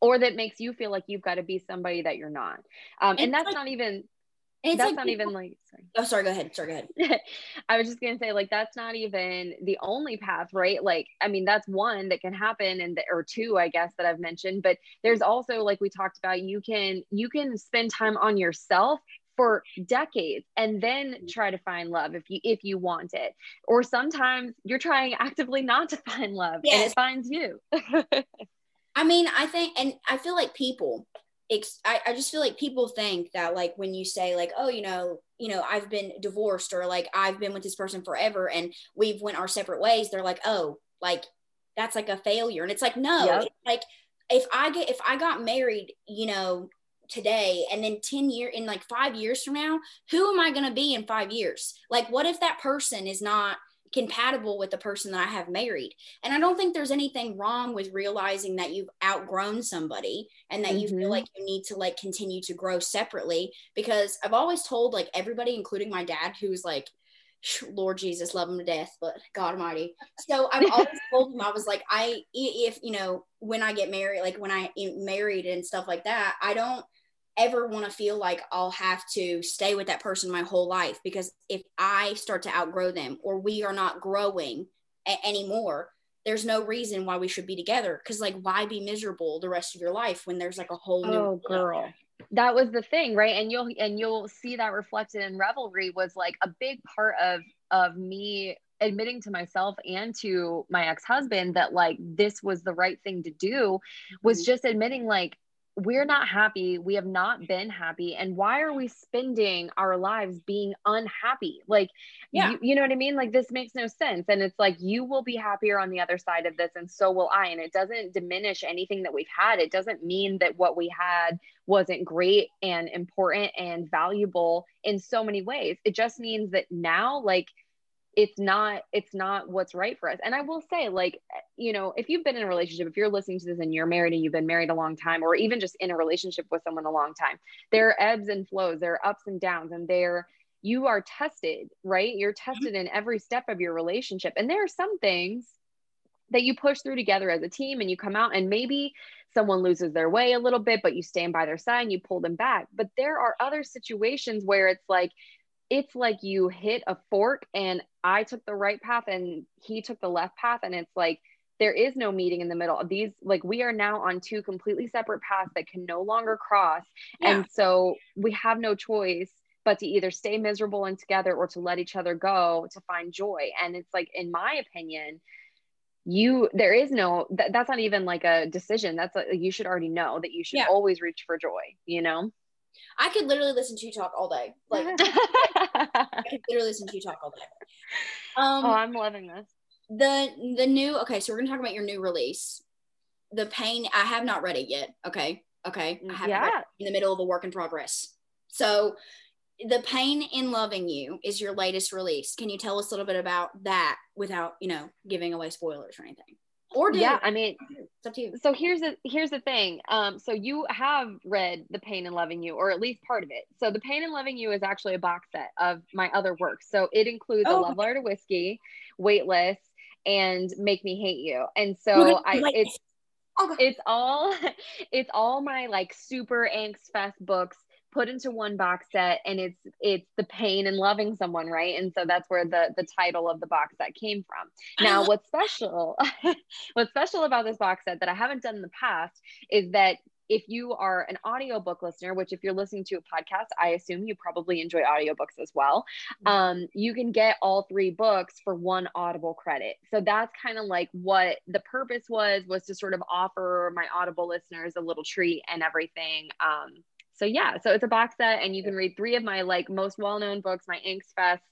Or that makes you feel like you've got to be somebody that you're not. And that's like, not even it's that's like, not even like, sorry. Oh, sorry. Go ahead. I was just going to say, like, that's not even the only path, right? Like, I mean, that's one that can happen, or two, I guess, that I've mentioned, but there's also, like we talked about, you can spend time on yourself for decades and then try to find love if you want it. Or sometimes you're trying actively not to find love, yes, and it finds you. I mean, I think, and I feel like I just feel like people think that, like, when you say, like, oh, you know, I've been divorced, or like I've been with this person forever and we've went our separate ways, they're like, oh, like that's like a failure. And it's like, no, yep. It's like if I got married, you know, today, and then 5 years from now, who am I going to be in 5 years? Like, what if that person is not compatible with the person that I have married? And I don't think there's anything wrong with realizing that you've outgrown somebody and that, mm-hmm, you feel like you need to, like, continue to grow separately, because I've always told, like, everybody, including my dad, who's like, Lord Jesus, love him to death, but God almighty. So I've always told him, I was like, if, you know, when I get married, like when I am married and stuff like that, I don't ever want to feel like I'll have to stay with that person my whole life, because if I start to outgrow them, or we are not growing anymore, there's no reason why we should be together. Because, like, why be miserable the rest of your life when there's like a whole new girl? That was the thing, right? And you'll see that reflected in Revelry. Was like a big part of me admitting to myself and to my ex-husband that, like, this was the right thing to do, was just admitting, like, we're not happy. We have not been happy. And why are we spending our lives being unhappy? Like, yeah, you know what I mean? Like, this makes no sense. And it's like, you will be happier on the other side of this. And so will I. And it doesn't diminish anything that we've had. It doesn't mean that what we had wasn't great and important and valuable in so many ways. It just means that now, like, it's not what's right for us. And I will say, like, you know, if you've been in a relationship, if you're listening to this and you're married and you've been married a long time, or even just in a relationship with someone a long time, there are ebbs and flows, there are ups and downs, and you are tested, right? You're tested in every step of your relationship. And there are some things that you push through together as a team, and you come out, and maybe someone loses their way a little bit, but you stand by their side and you pull them back. But there are other situations where it's like you hit a fork, and I took the right path and he took the left path. And it's like, there is no meeting in the middle. These, like, we are now on two completely separate paths that can no longer cross. Yeah. And so we have no choice but to either stay miserable and together, or to let each other go to find joy. And it's like, in my opinion, that's not even like a decision. That's like, you should already know that you should always reach for joy, you know? I could literally listen to you talk all day. Like, I could literally listen to you talk all day. Oh, I'm loving this. So we're gonna talk about your new release, The Pain. I have not read it yet. Okay. I haven't read it, in the middle of a work in progress. So, The Pain in Loving You is your latest release. Can you tell us a little bit about that without, you know, giving away spoilers or anything? Or do I mean, it's up to you. So here's the thing. So you have read The Pain in Loving You, or at least part of it. So The Pain in Loving You is actually a box set of my other work. So it includes A Love Letter to Whiskey, Weightless, and Make Me Hate You. And so it's all my, like, super angst fest books put into one box set, and it's the pain in loving someone, right? And so that's where the title of the box set came from. Now, what's special about this box set that I haven't done in the past is that if you are an audiobook listener, which if you're listening to a podcast, I assume you probably enjoy audiobooks as well. You can get all three books for one Audible credit. So that's kind of like what the purpose was to sort of offer my Audible listeners a little treat and everything. So yeah, so it's a box set and you can read three of my like most well-known books, my Inks Fest,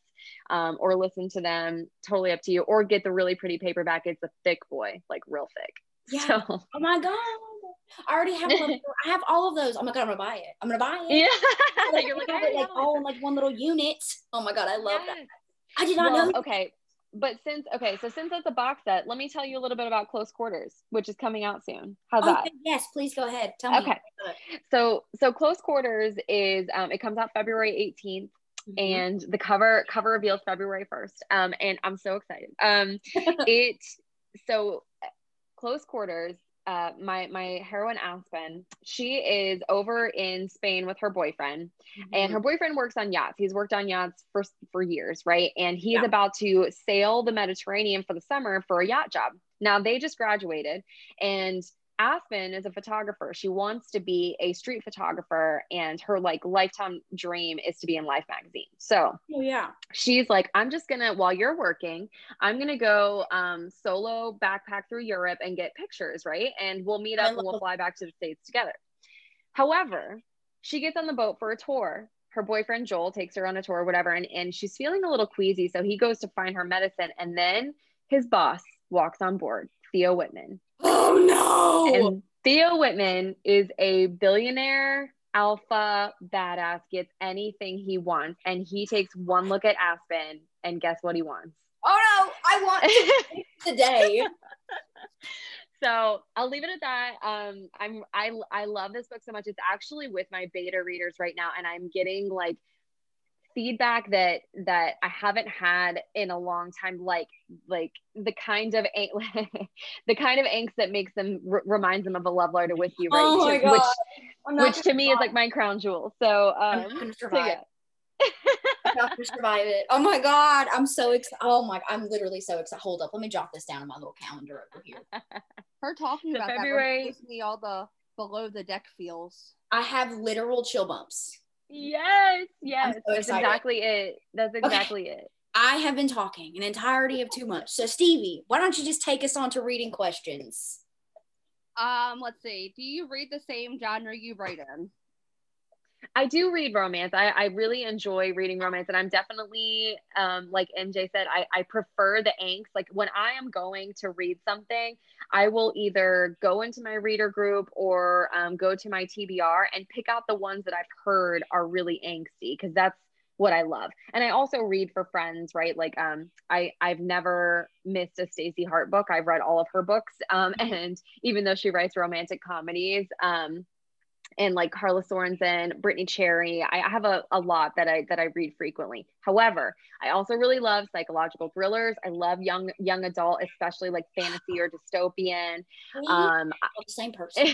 or listen to them, totally up to you, or get the really pretty paperback. It's a thick boy, like real thick. Yeah. So. Oh my God. I already have one. I have all of those. Oh my God, I'm gonna buy it. I'm gonna buy it. Yeah. Like, you're like, I like all in like one little unit. Oh my God, I love that. I did not know. Okay. But since it's a box set, let me tell you a little bit about Close Quarters, which is coming out soon. How's that? Yes, please go ahead. Tell me. Okay. So Close Quarters is, it comes out February 18th. Mm-hmm. And the cover reveals February 1st. And I'm so excited. So Close Quarters, my heroine Aspen, she is over in Spain with her boyfriend, mm-hmm. and her boyfriend works on yachts. He's worked on yachts for years, right? And he's about to sail the Mediterranean for the summer for a yacht job. Now they just graduated, and Aspen is a photographer. She wants to be a street photographer, and her like lifetime dream is to be in Life magazine. So she's like, I'm just gonna, while you're working, I'm gonna go solo backpack through Europe and get pictures, right? And we'll meet up and we'll fly back to the States together. However, she gets on the boat for a tour. Her boyfriend Joel takes her on a tour, whatever, and she's feeling a little queasy. So he goes to find her medicine, and then his boss walks on board, Theo Whitman. Oh no! And Theo Whitman is a billionaire, alpha, badass, gets anything he wants, and he takes one look at Aspen, and guess what he wants? Oh no! I want today. So I'll leave it at that. I love this book so much. It's actually with my beta readers right now, and I'm getting like feedback that I haven't had in a long time, like the kind of angst that makes them reminds them of A Love Letter to Whiskey, right? Oh my God. Which to me is like my crown jewel. So I'm gonna survive. I'm not gonna survive it. Oh my God, I'm so excited. Oh my, I'm literally so excited. Hold up, let me jot this down in my little calendar over here. Her talking about February, that gives me all the below the deck feels. I have literal chill bumps. Yes, so that's exactly it. That's exactly it. I have been talking an entirety of too much. So Stevie, why don't you just take us on to reading questions? Let's see. Do you read the same genre you write in? I do read romance. I really enjoy reading romance, and I'm definitely, like MJ said, I prefer the angst. Like when I am going to read something, I will either go into my reader group or go to my TBR and pick out the ones that I've heard are really angsty, because that's what I love. And I also read for friends, right? Like I've never missed a Stacey Hart book. I've read all of her books, and even though she writes romantic comedies, and like Carla Sorensen, Brittany Cherry, I have a lot that I read frequently. However, I also really love psychological thrillers. I love young adult, especially like fantasy or dystopian. The same person.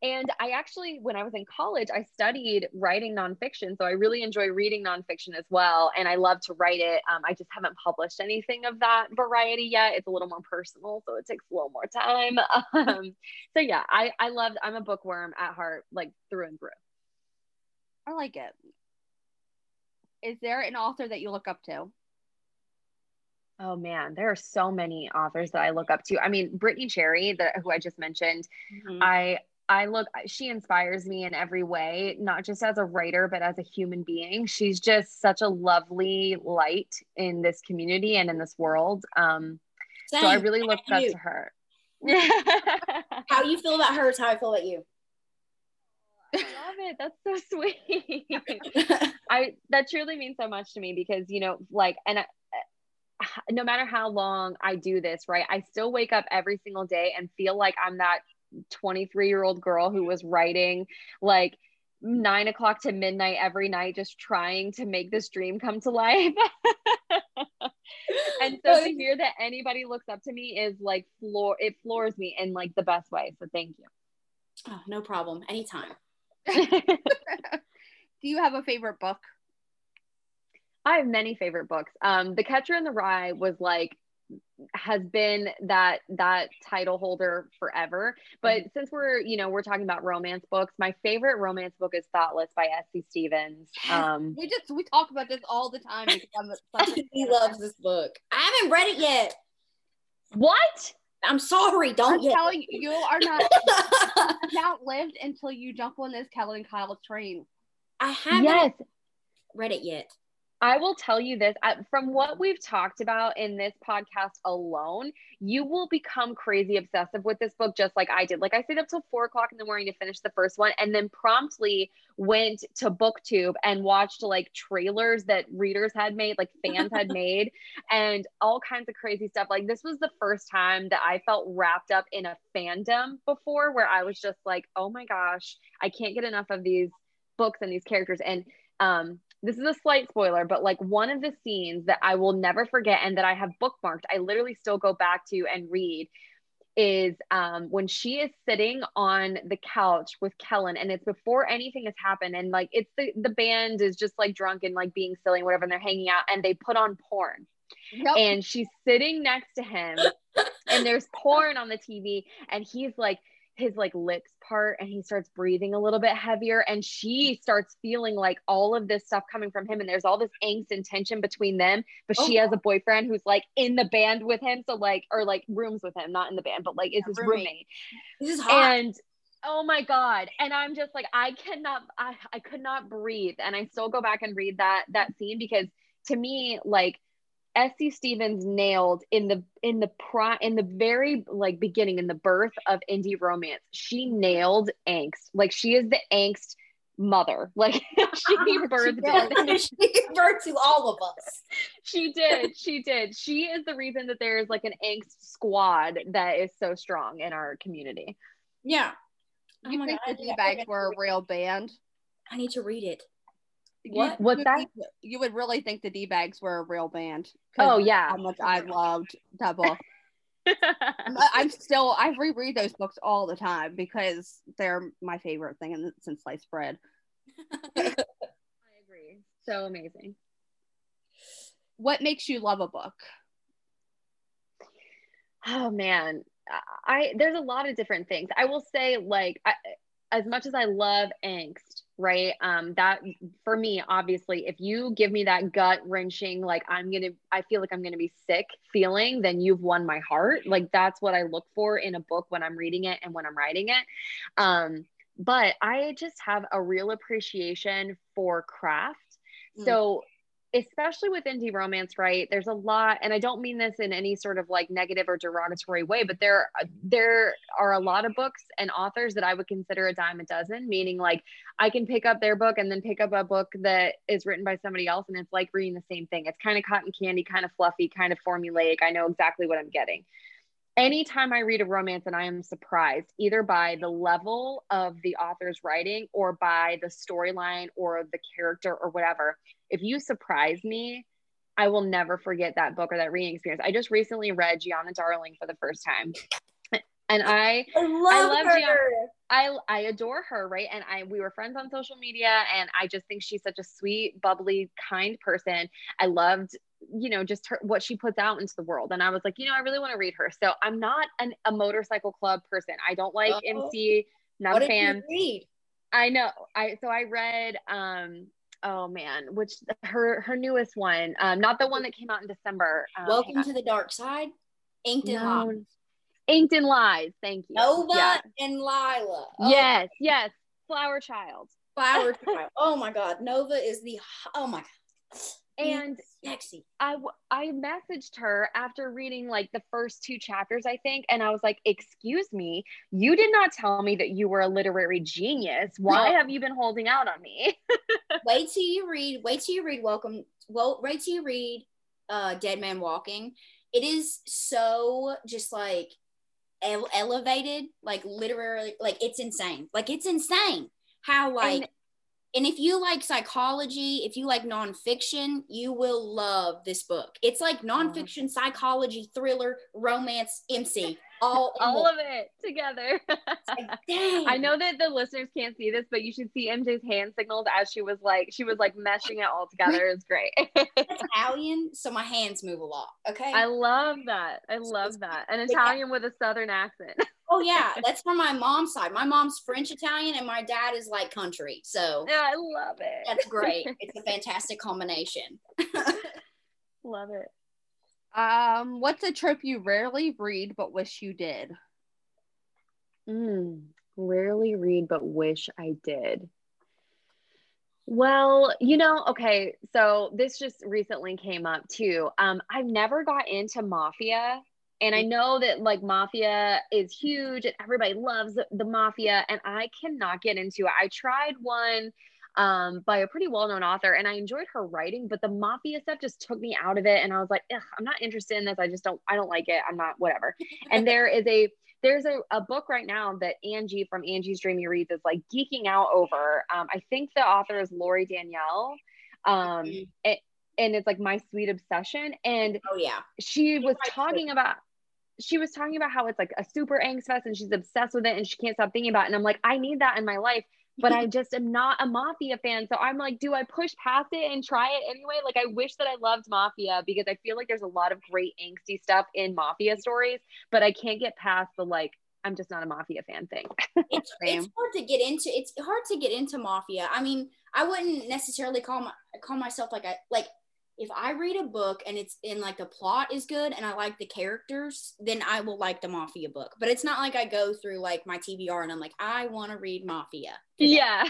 And I actually, when I was in college, I studied writing nonfiction. So I really enjoy reading nonfiction as well. And I love to write it. I just haven't published anything of that variety yet. It's a little more personal, so it takes a little more time. So yeah, I'm a bookworm at heart, like through and through. I like it. Is there an author that you look up to? Oh man, there are so many authors that I look up to. I mean, Brittany Cherry, who I just mentioned, mm-hmm. She inspires me in every way, not just as a writer, but as a human being. She's just such a lovely light in this community and in this world. So I really look up to her. How you feel about her is how I feel about you. I love it. That's so sweet. That truly means so much to me, because, you know, like, and no matter how long I do this, right, I still wake up every single day and feel like I'm that 23-year-old girl who was writing like 9 o'clock to midnight every night, just trying to make this dream come to life. And so to hear that anybody looks up to me is like it floors me in like the best way. So thank you. Oh, no problem. Anytime. Do you have a favorite book? I have many favorite books. The Catcher in the Rye was like has been that title holder forever. But since we're talking about romance books, my favorite romance book is Thoughtless by S.C. Stevens. We talk about this all the time. He loves this book. I haven't read it yet. What? I'm sorry, I'm telling you, you are not lived until you jump on this Kelly and Kyle train. I haven't read it yet. I will tell you this, from what we've talked about in this podcast alone, you will become crazy obsessive with this book, just like I did. Like I stayed up till 4:00 in the morning to finish the first one, and then promptly went to BookTube and watched like trailers that readers had made, like fans had made, and all kinds of crazy stuff. Like this was the first time that I felt wrapped up in a fandom before, where I was just like, oh my gosh, I can't get enough of these books and these characters. And this is a slight spoiler, but like one of the scenes that I will never forget and that I have bookmarked, I literally still go back to and read, is when she is sitting on the couch with Kellen, and it's before anything has happened. And like, it's the band is just like drunk and like being silly and whatever. And they're hanging out and they put on porn. Yep. And she's sitting next to him and there's porn on the TV. And he's like, his like lips part and he starts breathing a little bit heavier, and she starts feeling like all of this stuff coming from him, and there's all this angst and tension between them, but she has a boyfriend who's like in the band with him, so like, or like rooms with him, not in the band, but like is his roommate. This is hot. And oh my God. And I'm just like, I could not breathe. And I still go back and read that scene, because to me, like S.C. Stevens nailed in the very like beginning, in the birth of indie romance, she nailed angst. Like she is the angst mother. Like she birthed it. She birthed to all of us. She did. She is the reason that there is like an angst squad that is so strong in our community. Yeah. You think the D-bags were a real band? I need to read it. What? What's that? You would really think the D-bags were a real band. Oh yeah, how much I loved that book. I reread those books all the time because they're my favorite thing since sliced bread. I agree. So amazing. What makes you love a book? Oh man, there's a lot of different things. I will say, like, as much as I love angst, right? That for me, obviously, if you give me that gut wrenching, like I feel like I'm gonna be sick feeling, then you've won my heart. Like that's what I look for in a book when I'm reading it and when I'm writing it. But I just have a real appreciation for craft. So especially with indie romance, right? There's a lot, and I don't mean this in any sort of like negative or derogatory way, but there are a lot of books and authors that I would consider a dime a dozen, meaning like I can pick up their book and then pick up a book that is written by somebody else, and it's like reading the same thing. It's kind of cotton candy, kind of fluffy, kind of formulaic. I know exactly what I'm getting. Anytime I read a romance, and I am surprised either by the level of the author's writing or by the storyline or the character or whatever, if you surprise me, I will never forget that book or that reading experience. I just recently read Gianna Darling for the first time. And I love her. Gianna. I adore her, right? And we were friends on social media, and I just think she's such a sweet, bubbly, kind person. I loved, just her, what she puts out into the world. And I was like, I really want to read her. So I'm not a motorcycle club person. I don't like MC, not what a fan. Did you read? I know. So I read, which her newest one, not the one that came out in December. Welcome to the Dark Side. Inked and Lies. Inked and Lies. Thank you. Nova and Lila. Oh. Yes. Flower Child. Flower Child. Oh my God. Nova is oh my God. And sexy. I messaged her after reading like the first two chapters, I think. And I was like, excuse me, you did not tell me that you were a literary genius. Why have you been holding out on me? Wait till you read Dead Man Walking. It is so just like elevated, like literally, like it's insane. Like it's insane how like, and if you like psychology, if you like nonfiction, you will love this book. It's like nonfiction, psychology, thriller, romance, MC, All of it together. Like, dang. I know that the listeners can't see this, but you should see MJ's hand signals as she was like meshing it all together. It's great. It's Italian, so my hands move a lot. Okay. I love that. I love that. An Italian with a Southern accent. Oh yeah, that's from my mom's side. My mom's French Italian, and my dad is like country. So yeah, I love it. That's great. It's a fantastic combination. Love it. What's a trope you rarely read but wish you did? Rarely read but wish I did. Well, okay, so this just recently came up too. I've never got into mafia, and I know that like mafia is huge and everybody loves the mafia, and I cannot get into it. I tried one by a pretty well-known author, and I enjoyed her writing, but the mafia stuff just took me out of it, and I was like, I'm not interested in this. I don't like it. I'm not, whatever. And there's a book right now that Angie from Angie's Dreamy Reads is like geeking out over. I think the author is Lori Danielle, and it's like My Sweet Obsession, and she was talking about how it's like a super angst fest, and she's obsessed with it, and she can't stop thinking about it. And I'm like, I need that in my life, but I just am not a mafia fan. So I'm like, do I push past it and try it anyway? Like, I wish that I loved mafia, because I feel like there's a lot of great angsty stuff in mafia stories, but I can't get past the, like, I'm just not a mafia fan thing. It's hard to get into mafia. I mean, I wouldn't necessarily call myself like if I read a book and it's in like the plot is good and I like the characters, then I will like the mafia book. But it's not like I go through like my TBR and I'm like, I want to read mafia today. Yeah.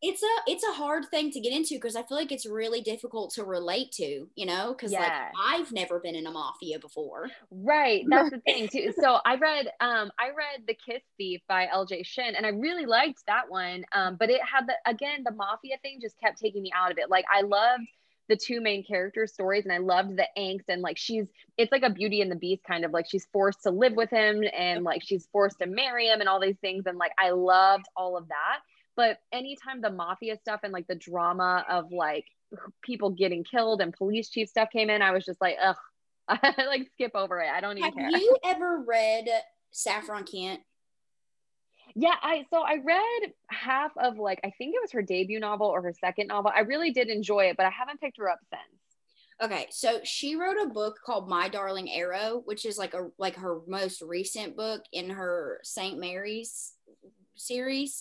it's a hard thing to get into, because I feel like it's really difficult to relate to, because like I've never been in a mafia before. Right. That's the thing too. So I read The Kiss Thief by LJ Shin, and I really liked that one. But it had the mafia thing just kept taking me out of it. Like, I loved the two main character stories, and I loved the angst, and like it's like a Beauty and the Beast kind of, like, she's forced to live with him, and like she's forced to marry him, and all these things, and like I loved all of that. But anytime the mafia stuff and like the drama of like people getting killed and police chief stuff came in, I was just like, ugh, I like skip over it. I don't even care. Have you ever read Saffron Kent? Yeah, I read half of, like, I think it was her debut novel or her second novel. I really did enjoy it, but I haven't picked her up since. Okay, so she wrote a book called My Darling Arrow, which is like her most recent book in her St. Mary's series.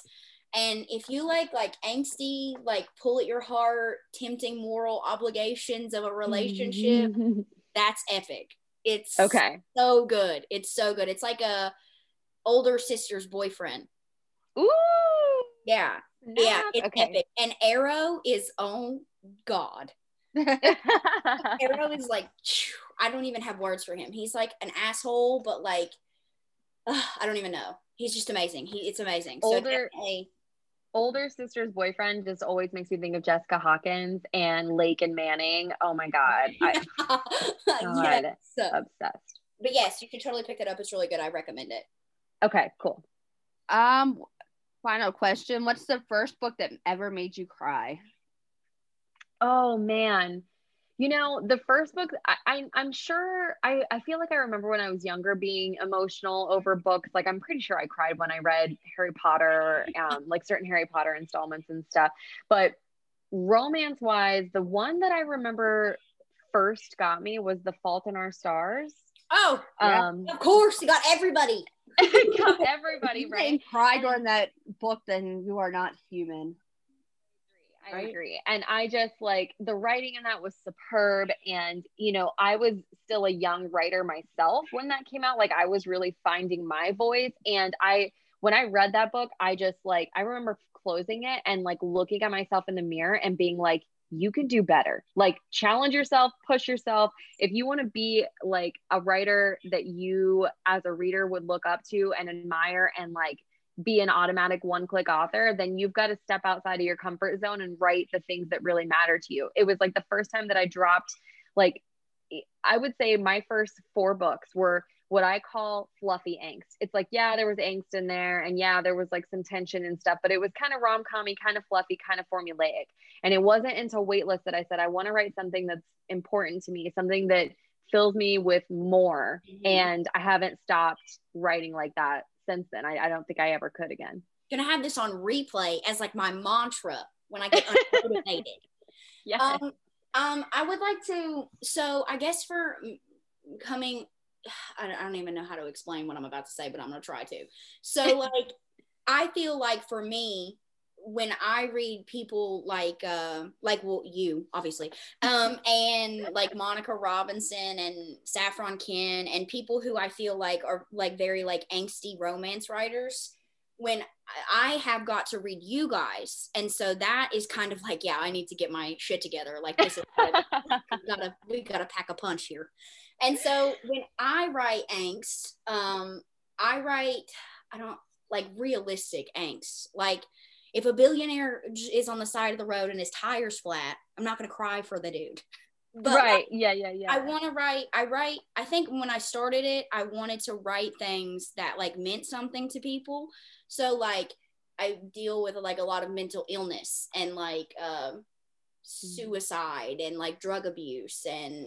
And if you like angsty, like pull at your heart, tempting moral obligations of a relationship, that's epic. It's so good. It's so good. It's like a older sister's boyfriend. Ooh, yeah, yeah, it's epic. And Arrow is, oh god, Arrow is like, I don't even have words for him. He's like an asshole, but like, I don't even know. He's just amazing. It's amazing. Older sister's boyfriend just always makes me think of Jessica Hawkins and Lake and Manning. Oh my god, yeah, so obsessed. But yes, you can totally pick it up. It's really good. I recommend it. Okay, cool. Final question. What's the first book that ever made you cry? Oh, man. The first book, I'm sure, I feel like I remember when I was younger being emotional over books. Like, I'm pretty sure I cried when I read Harry Potter, like certain Harry Potter installments and stuff. But romance-wise, the one that I remember first got me was The Fault in Our Stars. Oh, yeah. Of course, you got everybody. Right? You cried on that book, then you are not human. I agree. And I just, like, the writing in that was superb. And, I was still a young writer myself when that came out. Like, I was really finding my voice. And when I read that book, I just, like, I remember closing it and, like, looking at myself in the mirror and being like, you can do better. Like, challenge yourself, push yourself. If you want to be like a writer that you as a reader would look up to and admire and like be an automatic one-click author, then you've got to step outside of your comfort zone and write the things that really matter to you. It was like the first time that I dropped, like, I would say my first four books were what I call fluffy angst. It's like, yeah, there was angst in there, and yeah, there was like some tension and stuff, but it was kind of rom-com-y, kind of fluffy, kind of formulaic. And it wasn't until Weightless that I said, I want to write something that's important to me, something that filled me with more. Mm-hmm. And I haven't stopped writing like that since then. I don't think I ever could again. Gonna have this on replay as like my mantra when I get unmotivated. Yeah. I would like to, so I guess for coming, I don't even know how to explain what I'm about to say, but I'm gonna try to. So like, I feel like for me, when I read people like well, you obviously, and like Monica Robinson and Saffron Ken and people who I feel like are like very like angsty romance writers, when I have got to read you guys. And so that is kind of like, yeah, I need to get my shit together. Like this is, we gotta pack a punch here. And so when I write angst, I don't like realistic angst. Like if a billionaire is on the side of the road and his tire's flat, I'm not going to cry for the dude. But right. Yeah. I think when I started it, I wanted to write things that like meant something to people. So like I deal with like a lot of mental illness and like suicide and like drug abuse and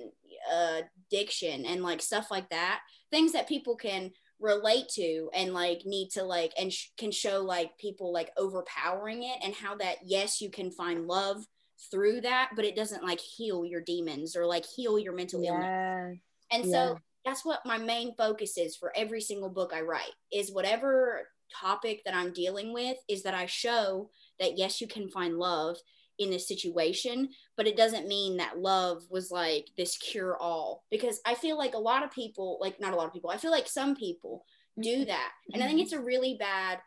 addiction and like stuff like that. Things that people can relate to and like need to like and can show like people like overpowering it and how that, yes, you can find love through that, but it doesn't like heal your demons or like heal your mental illness. And so that's what my main focus is for every single book I write, is whatever topic that I'm dealing with is that I show that yes, you can find love in this situation, but it doesn't mean that love was like this cure all, because I feel like I feel like some people do that. And I think it's a really bad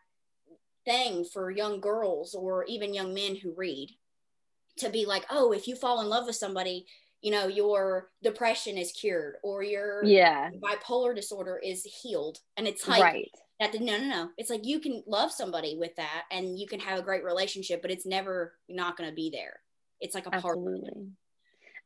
thing for young girls or even young men who read to be like, oh, if you fall in love with somebody, you know, your depression is cured or your bipolar disorder is healed. And it's like, right. No. It's like you can love somebody with that and you can have a great relationship, but it's never not going to be there. It's like a part of it.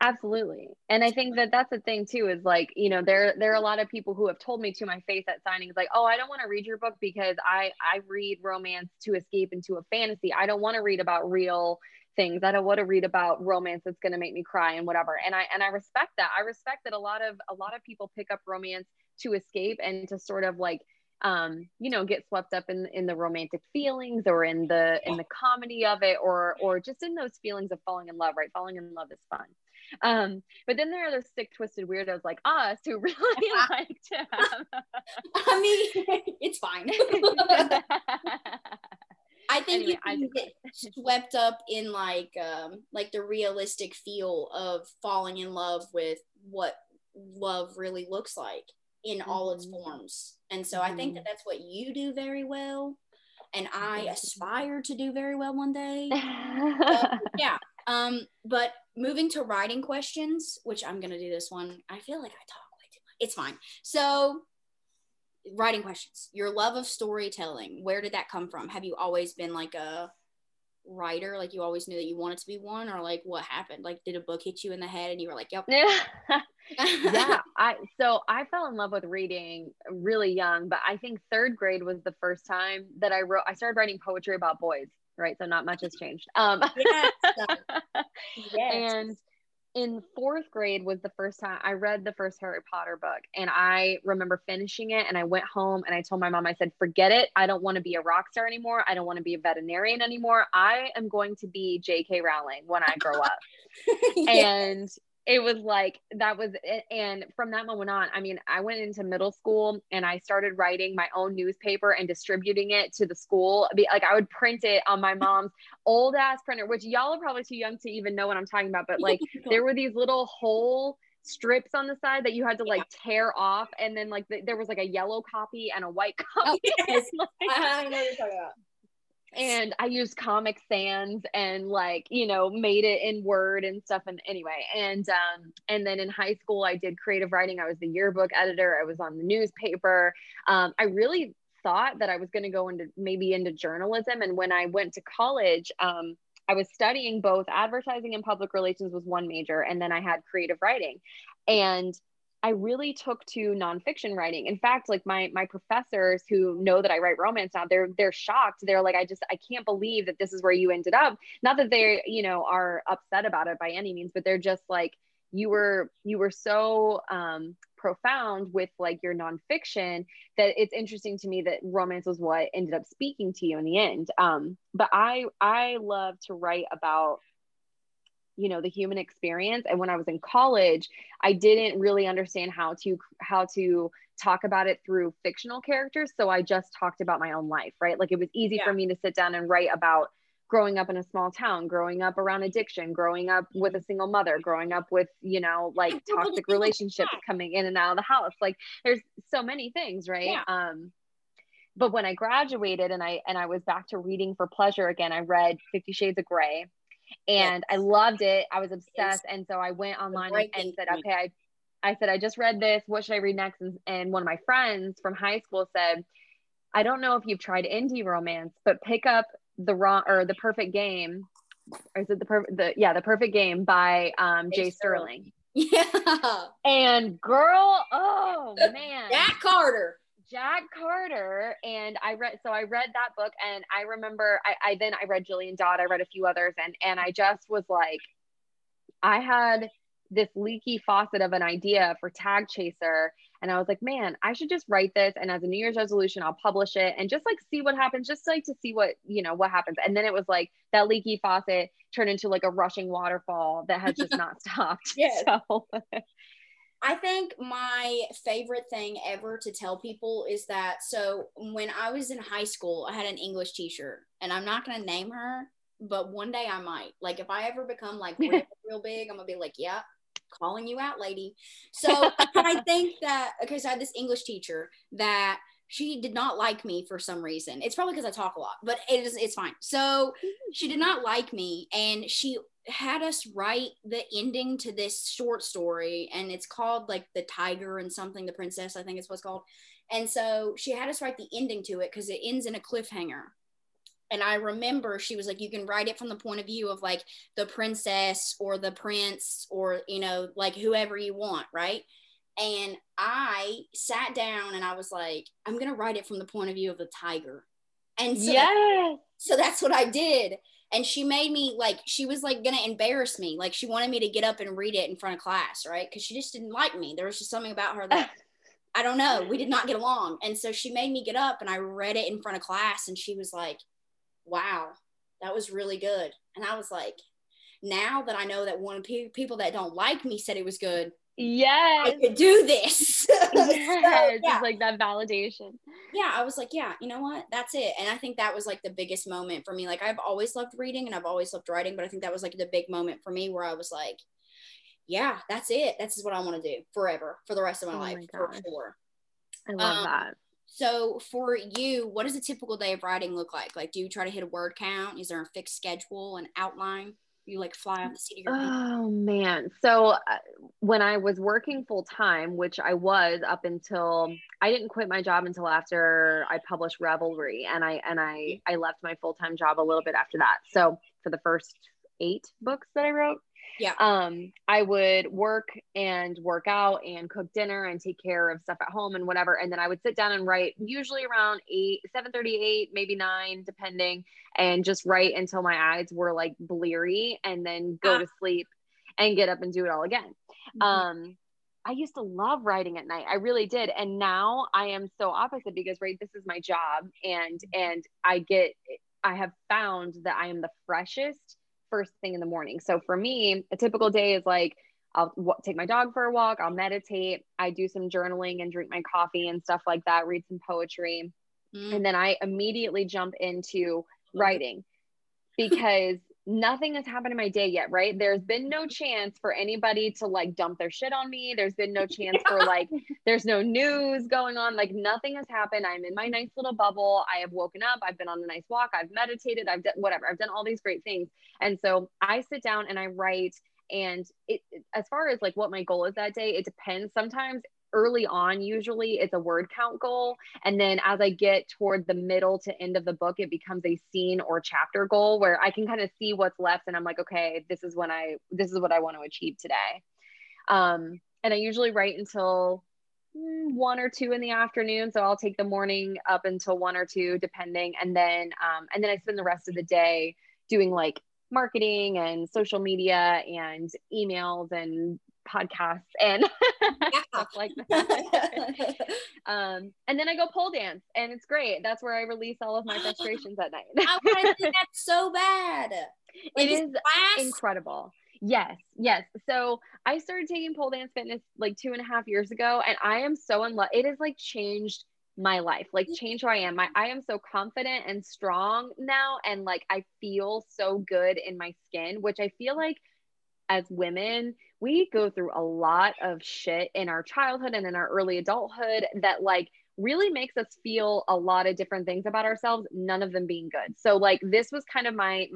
Absolutely. And I think that that's the thing too, is like, you know, there are a lot of people who have told me to my face at signings, like, oh, I don't want to read your book because I read romance to escape into a fantasy. I don't want to read about real things. I don't want to read about romance that's going to make me cry and whatever. And I respect that. I respect that a lot of people pick up romance to escape and to sort of like, you know, get swept up in the romantic feelings or in the comedy of it, or just in those feelings of falling in love, right? Falling in love is fun. But then there are those sick, twisted weirdos like us who really like to have... I mean, it's fine. I think you get swept up in like the realistic feel of falling in love with what love really looks like in all its forms. And so I think that that's what you do very well. And I aspire to do very well one day. But moving to writing questions, which I'm going to do this one. I feel like I talk way too much. It's fine. So writing questions, your love of storytelling, where did that come from? Have you always been like a writer? Like you always knew that you wanted to be one, or like what happened? Like did a book hit you in the head and you were like, yep. I fell in love with reading really young, but I think third grade was the first time that I started writing poetry about boys, right? So not much has changed. And in fourth grade was the first time I read the first Harry Potter book, and I remember finishing it, and I went home and I told my mom, I said, forget it. I don't want to be a rock star anymore. I don't want to be a veterinarian anymore. I am going to be J.K. Rowling when I grow up. And it was like, that was it. And from that moment on, I mean, I went into middle school and I started writing my own newspaper and distributing it to the school. Like I would print it on my mom's old ass printer, which y'all are probably too young to even know what I'm talking about. But like there were these little hole strips on the side that you had to like tear off. And then like there was like a yellow copy and a white copy. Oh, yes. I know what you're talking about. And I used Comic Sans and like, you know, made it in Word and stuff. And anyway, and then in high school, I did creative writing. I was the yearbook editor. I was on the newspaper. I really thought that I was going to go into journalism. And when I went to college, I was studying both advertising and public relations was one major. And then I had creative writing, and I really took to nonfiction writing. In fact, like my professors who know that I write romance now, they're shocked. They're like, I can't believe that this is where you ended up. Not that they, you know, are upset about it by any means, but they're just like, you were so profound with like your nonfiction that it's interesting to me that romance was what ended up speaking to you in the end. But I love to write about, you know, the human experience. And when I was in college, I didn't really understand how to talk about it through fictional characters. So I just talked about my own life, right? Like it was easy for me to sit down and write about growing up in a small town, growing up around addiction, growing up with a single mother, growing up with, you know, like toxic relationships coming in and out of the house. Like there's so many things, right? Yeah. But when I graduated and I was back to reading for pleasure again, I read 50 Shades of Grey and I loved it. I was obsessed. And so I went online and said, okay, I said, I just read this. What should I read next? And one of my friends from high school said, I don't know if you've tried indie romance, but pick up The Perfect Game, or is it The Perfect Game by Jay Sterling. Yeah. And girl, oh man, Jack Carter. And I read that book, and I remember I read Jillian Dodd, I read a few others, and I just was like, I had this leaky faucet of an idea for Tag Chaser. And I was like, man, I should just write this. And as a New Year's resolution, I'll publish it and just like see what happens, just like to see what, you know, what happens. And then it was like that leaky faucet turned into like a rushing waterfall that has just not stopped. Yes. So I think my favorite thing ever to tell people is that, so when I was in high school, I had an English teacher, and I'm not going to name her, but one day I might. Like if I ever become like real big, I'm going to be like, yeah, calling you out, lady. So I think that, because I had this English teacher that she did not like me for some reason. It's probably because I talk a lot, but it's fine. So she did not like me, and she had us write the ending to this short story, and it's called like The Tiger and something, The Princess, I think it's what's called. And so she had us write the ending to it because it ends in a cliffhanger. And I remember she was like, you can write it from the point of view of like the princess or the prince or, you know, like whoever you want, right? And I sat down and I was like, I'm going to write it from the point of view of the tiger. And so, so that's what I did. And she made me like, she was like going to embarrass me. Like she wanted me to get up and read it in front of class, right? Because she just didn't like me. There was just something about her that... I don't know. We did not get along. And so she made me get up and I read it in front of class, and she was like, wow, that was really good. And I was like, now that I know that one of people that don't like me said it was good, yes, I could do this. Yes. So, yeah. It's like that validation. Yeah, I was like, yeah, you know what, that's it. And I think that was like the biggest moment for me. Like I've always loved reading and I've always loved writing, but I think that was like the big moment for me where I was like, yeah, that's it. That's what I want to do forever, for the rest of my life, my for sure. I love that. So for you, what does a typical day of writing look like? Like, do you try to hit a word count? Is there a fixed schedule, an outline? You like fly off the seat of your head? Oh man. So when I was working full time, which I was up until, I didn't quit my job until after I published Revelry, and I left my full-time job a little bit after that. So for the first 8 books that I wrote, I would work and work out and cook dinner and take care of stuff at home and whatever. And then I would sit down and write usually around 7:38, maybe 9, depending, and just write until my eyes were like bleary, and then go to sleep and get up and do it all again. Mm-hmm. I used to love writing at night. I really did. And now I am so opposite, because right, this is my job, and I have found that I am the freshest first thing in the morning. So for me, a typical day is like, I'll take my dog for a walk, I'll meditate, I do some journaling and drink my coffee and stuff like that, read some poetry. Mm. And then I immediately jump into writing, because nothing has happened in my day yet, right? There's been no chance for anybody to like dump their shit on me. There's been no chance for like, there's no news going on. Like nothing has happened. I'm in my nice little bubble. I have woken up. I've been on a nice walk. I've meditated. I've done whatever. I've done all these great things. And so I sit down and I write. And it, as far as like what my goal is that day, it depends. Sometimes early on, usually it's a word count goal. And then as I get toward the middle to end of the book, it becomes a scene or chapter goal where I can kind of see what's left. And I'm like, okay, this is what I want to achieve today. And I usually write until 1 or 2 in the afternoon. So I'll take the morning up until 1 or 2, depending. And then I spend the rest of the day doing like marketing and social media and emails and podcasts and stuff like that. And then I go pole dance, and it's great. That's where I release all of my frustrations at night. I want to do that so bad. Like, it is incredible. Yes, yes. So I started taking pole dance fitness like 2.5 years ago, and I am so in love. It has like changed my life, like changed who I am. I am so confident and strong now, and like I feel so good in my skin, which I feel like as women, we go through a lot of shit in our childhood and in our early adulthood that like really makes us feel a lot of different things about ourselves, none of them being good. So like this was kind of my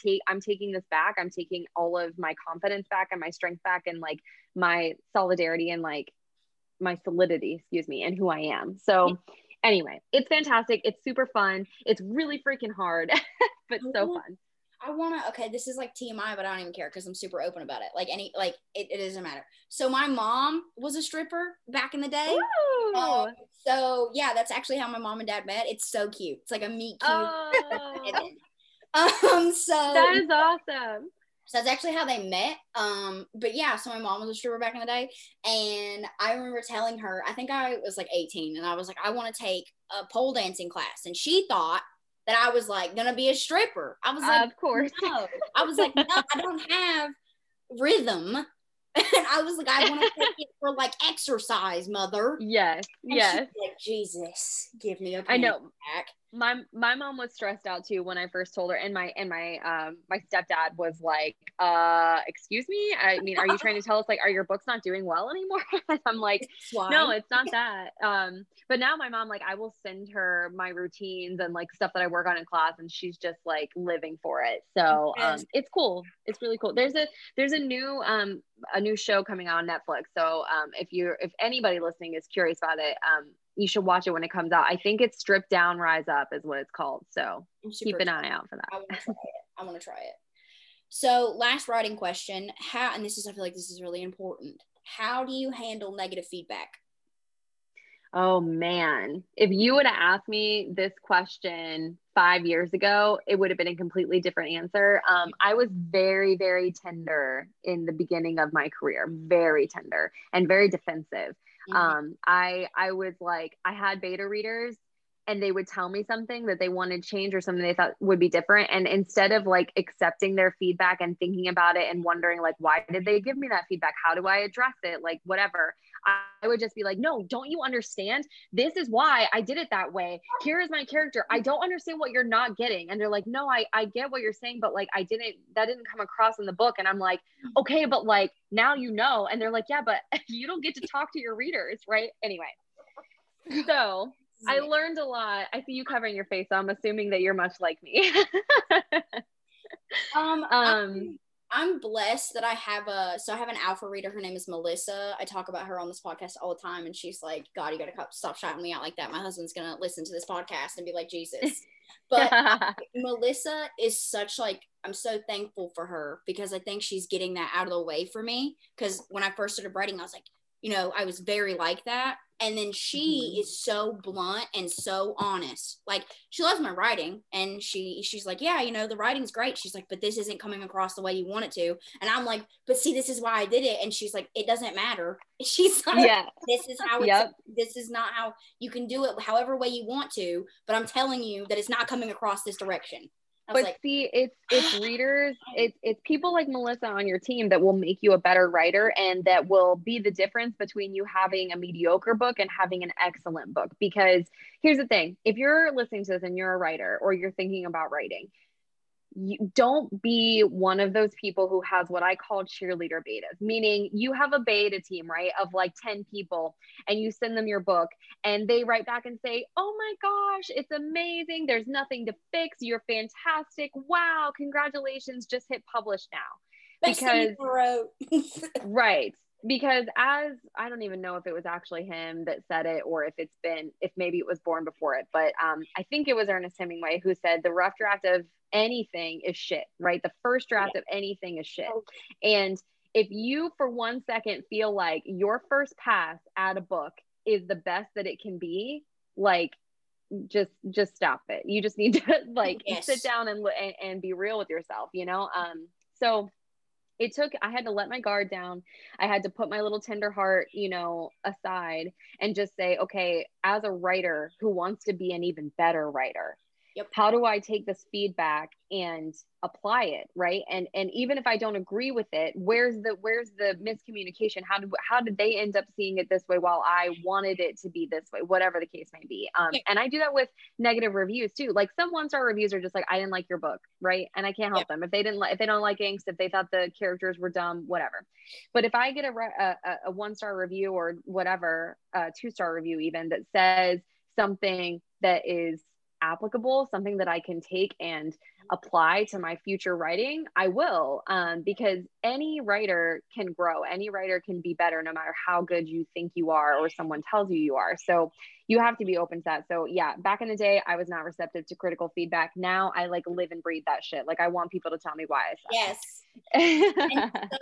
take. I'm taking this back. I'm taking all of my confidence back and my strength back and like my solidarity and like my solidity, excuse me, and who I am. So anyway, it's fantastic. It's super fun. It's really freaking hard, but so fun. Okay, this is like TMI, but I don't even care because I'm super open about it. Like it doesn't matter. So my mom was a stripper back in the day. So yeah, that's actually how my mom and dad met. It's so cute. It's like a meet cute. So that is awesome. So that's actually how they met. But yeah, so my mom was a stripper back in the day. And I remember telling her, I think I was like 18, and I was like, I want to take a pole dancing class. And she thought that I was like gonna be a stripper. I was like, of course. No. I was like, no, I don't have rhythm. And I was like, I want to take it for like exercise, mother. Yes, and yes. She was like, Jesus, give me a panic attack. My mom was stressed out too when I first told her, and my stepdad was like, excuse me. I mean, are you trying to tell us like, are your books not doing well anymore? I'm like, no, it's not that. But now my mom, like, I will send her my routines and like stuff that I work on in class, and she's just like living for it. So it's cool. It's really cool. There's a new show coming out on Netflix. So if anybody listening is curious about it, you should watch it when it comes out. I think it's Stripped Down, Rise Up is what it's called. So keep an eye out for that. I want to try it. So last writing question, and this is, I feel like this is really important. How do you handle negative feedback? Oh man, if you would have asked me this question 5 years ago, it would have been a completely different answer. I was very, very tender in the beginning of my career, very tender and very defensive. Mm-hmm. I was like, I had beta readers, and they would tell me something that they wanted change or something they thought would be different. And instead of like accepting their feedback and thinking about it and wondering like, why did they give me that feedback? How do I address it? Like whatever. I would just be like, no, don't you understand? This is why I did it that way. Here is my character. I don't understand what you're not getting. And they're like, no, I get what you're saying, but like, that didn't come across in the book. And I'm like, okay, but like, now you know. And they're like, yeah, but you don't get to talk to your readers, right? Anyway, so I learned a lot. I see you covering your face, so I'm assuming that you're much like me. I'm blessed that I have I have an alpha reader. Her name is Melissa. I talk about her on this podcast all the time. And she's like, God, you got to stop shouting me out like that. My husband's going to listen to this podcast and be like, Jesus. But Melissa is such like, I'm so thankful for her because I think she's getting that out of the way for me. Because when I first started writing, I was like, you know, I was very like that. And then she is so blunt and so honest. Like she loves my writing, and she's like, yeah, you know, the writing's great. She's like, but this isn't coming across the way you want it to. And I'm like, but see, this is why I did it. And she's like, it doesn't matter. She's like, this is how it's, this is not how you can do it, however way you want to. But I'm telling you that it's not coming across this direction. But like, see, it's readers, it's people like Melissa on your team that will make you a better writer, and that will be the difference between you having a mediocre book and having an excellent book. Because here's the thing, if you're listening to this and you're a writer or you're thinking about writing, you don't be one of those people who has what I call cheerleader betas, meaning you have a beta team, right, of like 10 people, and you send them your book and they write back and say, oh my gosh, it's amazing. There's nothing to fix. You're fantastic. Wow. Congratulations. Just hit publish now. Because right. Because as I don't even know if it was actually him that said it, or if maybe it was born before it, but I think it was Ernest Hemingway who said the rough draft of anything is shit, right? The first draft of anything is shit. Okay. And if you for 1 second feel like your first pass at a book is the best that it can be, like just stop it. You just need to like sit down and be real with yourself, you know? So it took, I had to let my guard down. I had to put my little tender heart, you know, aside and just say, okay, as a writer who wants to be an even better writer, yep, how do I take this feedback and apply it? Right. And even if I don't agree with it, where's the miscommunication? How did they end up seeing it this way while I wanted it to be this way, whatever the case may be. Yep. And I do that with negative reviews too. Like some 1-star reviews are just like, I didn't like your book. Right. And I can't help yep. them. If they didn't like, if they don't like angst, if they thought the characters were dumb, whatever. But if I get a 1-star review or whatever, a 2-star review even that says something that is applicable, something that I can take and apply to my future writing, I will, because any writer can grow, any writer can be better, no matter how good you think you are or someone tells you you are. So you have to be open to that. So yeah, back in the day, I was not receptive to critical feedback. Now I like live and breathe that shit. Like I want people to tell me why. Yes. And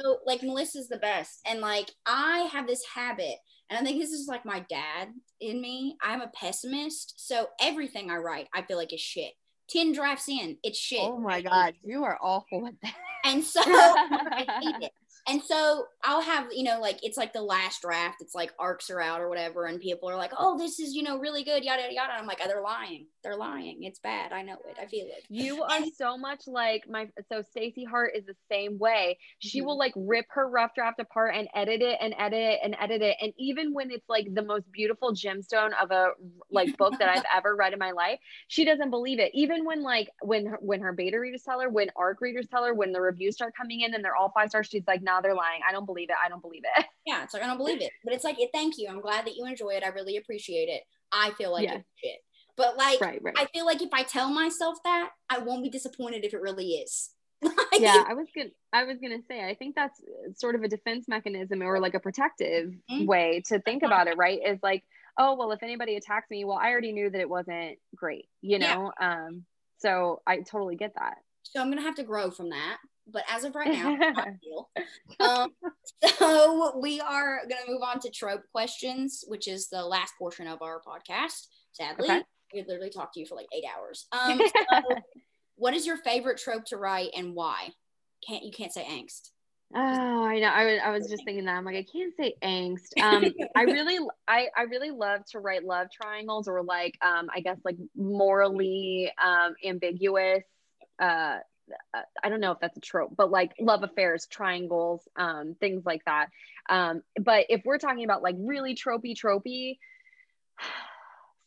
so like Melissa's the best. And like, I have this habit, and I think this is like my dad in me. I'm a pessimist. So everything I write, I feel like is shit. 10 drafts in, it's shit. Oh my God, you are awful at that. And so I hate it. And so I'll have, you know, like, it's like the last draft, it's like arcs are out or whatever. And people are like, oh, this is, you know, really good, yada, yada, yada. I'm like, oh, they're lying. They're lying. It's bad. I know it. I feel it. You are so much like so Stacey Hart is the same way. She will like rip her rough draft apart and edit it and edit it and edit it. And even when it's like the most beautiful gemstone of a like book that I've ever read in my life, she doesn't believe it. Even when like, when her beta readers tell her, when ARC readers tell her, when the reviews start coming in and they're all 5 stars, she's like, nah, they're lying. I don't believe it. I don't believe it. Yeah, it's like, I don't believe it. But it's like, thank you. I'm glad that you enjoy it. I really appreciate it. I feel like it's shit. But like, right. I feel like if I tell myself that, I won't be disappointed if it really is. Yeah, I was gonna say, I think that's sort of a defense mechanism or like a protective way to think about it, right? Is like, oh, well, if anybody attacks me, well, I already knew that it wasn't great, you know? Yeah. So I totally get that. So I'm gonna have to grow from that. But as of right now, I feel. So we are going to move on to trope questions, which is the last portion of our podcast. Sadly, we literally talked to you for like 8 hours. So what is your favorite trope to write and why? You can't say angst. Oh, I know. I was just thinking that. I'm like, I can't say angst. I really love to write love triangles or like, I guess like morally ambiguous, I don't know if that's a trope, but like love affairs, triangles, things like that. But if we're talking about like really tropey,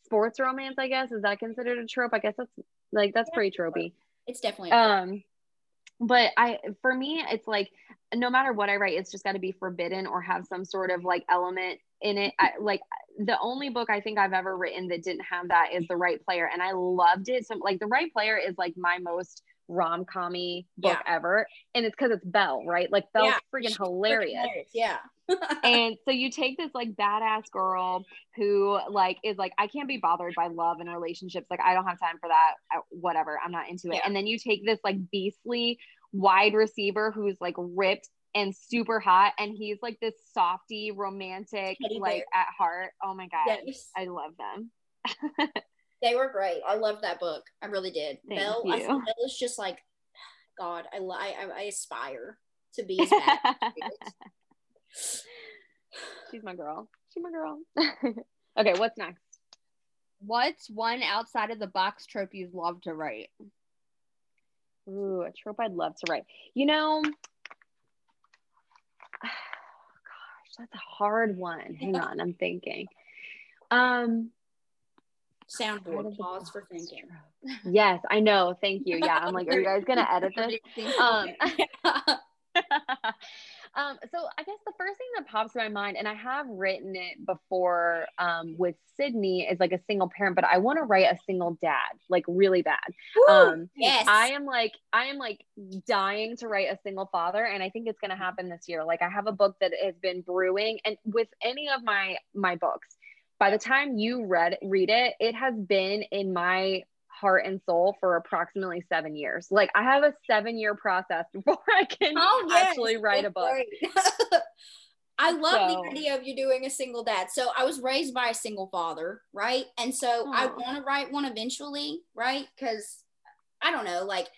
sports romance, I guess, is that considered a trope? I guess that's pretty tropey. It's definitely a trope. But for me, it's like, no matter what I write, it's just got to be forbidden or have some sort of like element in it. Like the only book I think I've ever written that didn't have that is The Right Player. And I loved it. So like The Right Player is like my most rom-com-y book ever, and it's because it's Belle, right? Like Belle's freaking hilarious. And so you take this like badass girl who like is like, I can't be bothered by love and relationships, like I don't have time for that, whatever, I'm not into it. And then you take this like beastly wide receiver who's like ripped and super hot, and he's like this softy romantic like at heart. Oh my god, I love them. They were great. I loved that book. I really did. Belle is just like, God, I aspire to be as bad as She's my girl. Okay, what's next? What's one outside of the box trope you'd love to write? Ooh, a trope I'd love to write. You know, gosh, that's a hard one. Hang on, I'm thinking. Soundboard, pause for thinking. Yes, I know. Thank you. Yeah, I'm like, are you guys gonna edit this? So I guess the first thing that pops to my mind, and I have written it before with Sydney, is like a single parent, but I want to write a single dad, like really bad. Woo, yes. I am like dying to write a single father, and I think it's gonna happen this year. Like I have a book that has been brewing, and with any of my books, by the time you read it, it has been in my heart and soul for approximately 7 years. Like I have a 7-year process before I can actually write a book. Right. I love the idea of you doing a single dad. So I was raised by a single father, right? And so I want to write one eventually, right? Because I don't know, like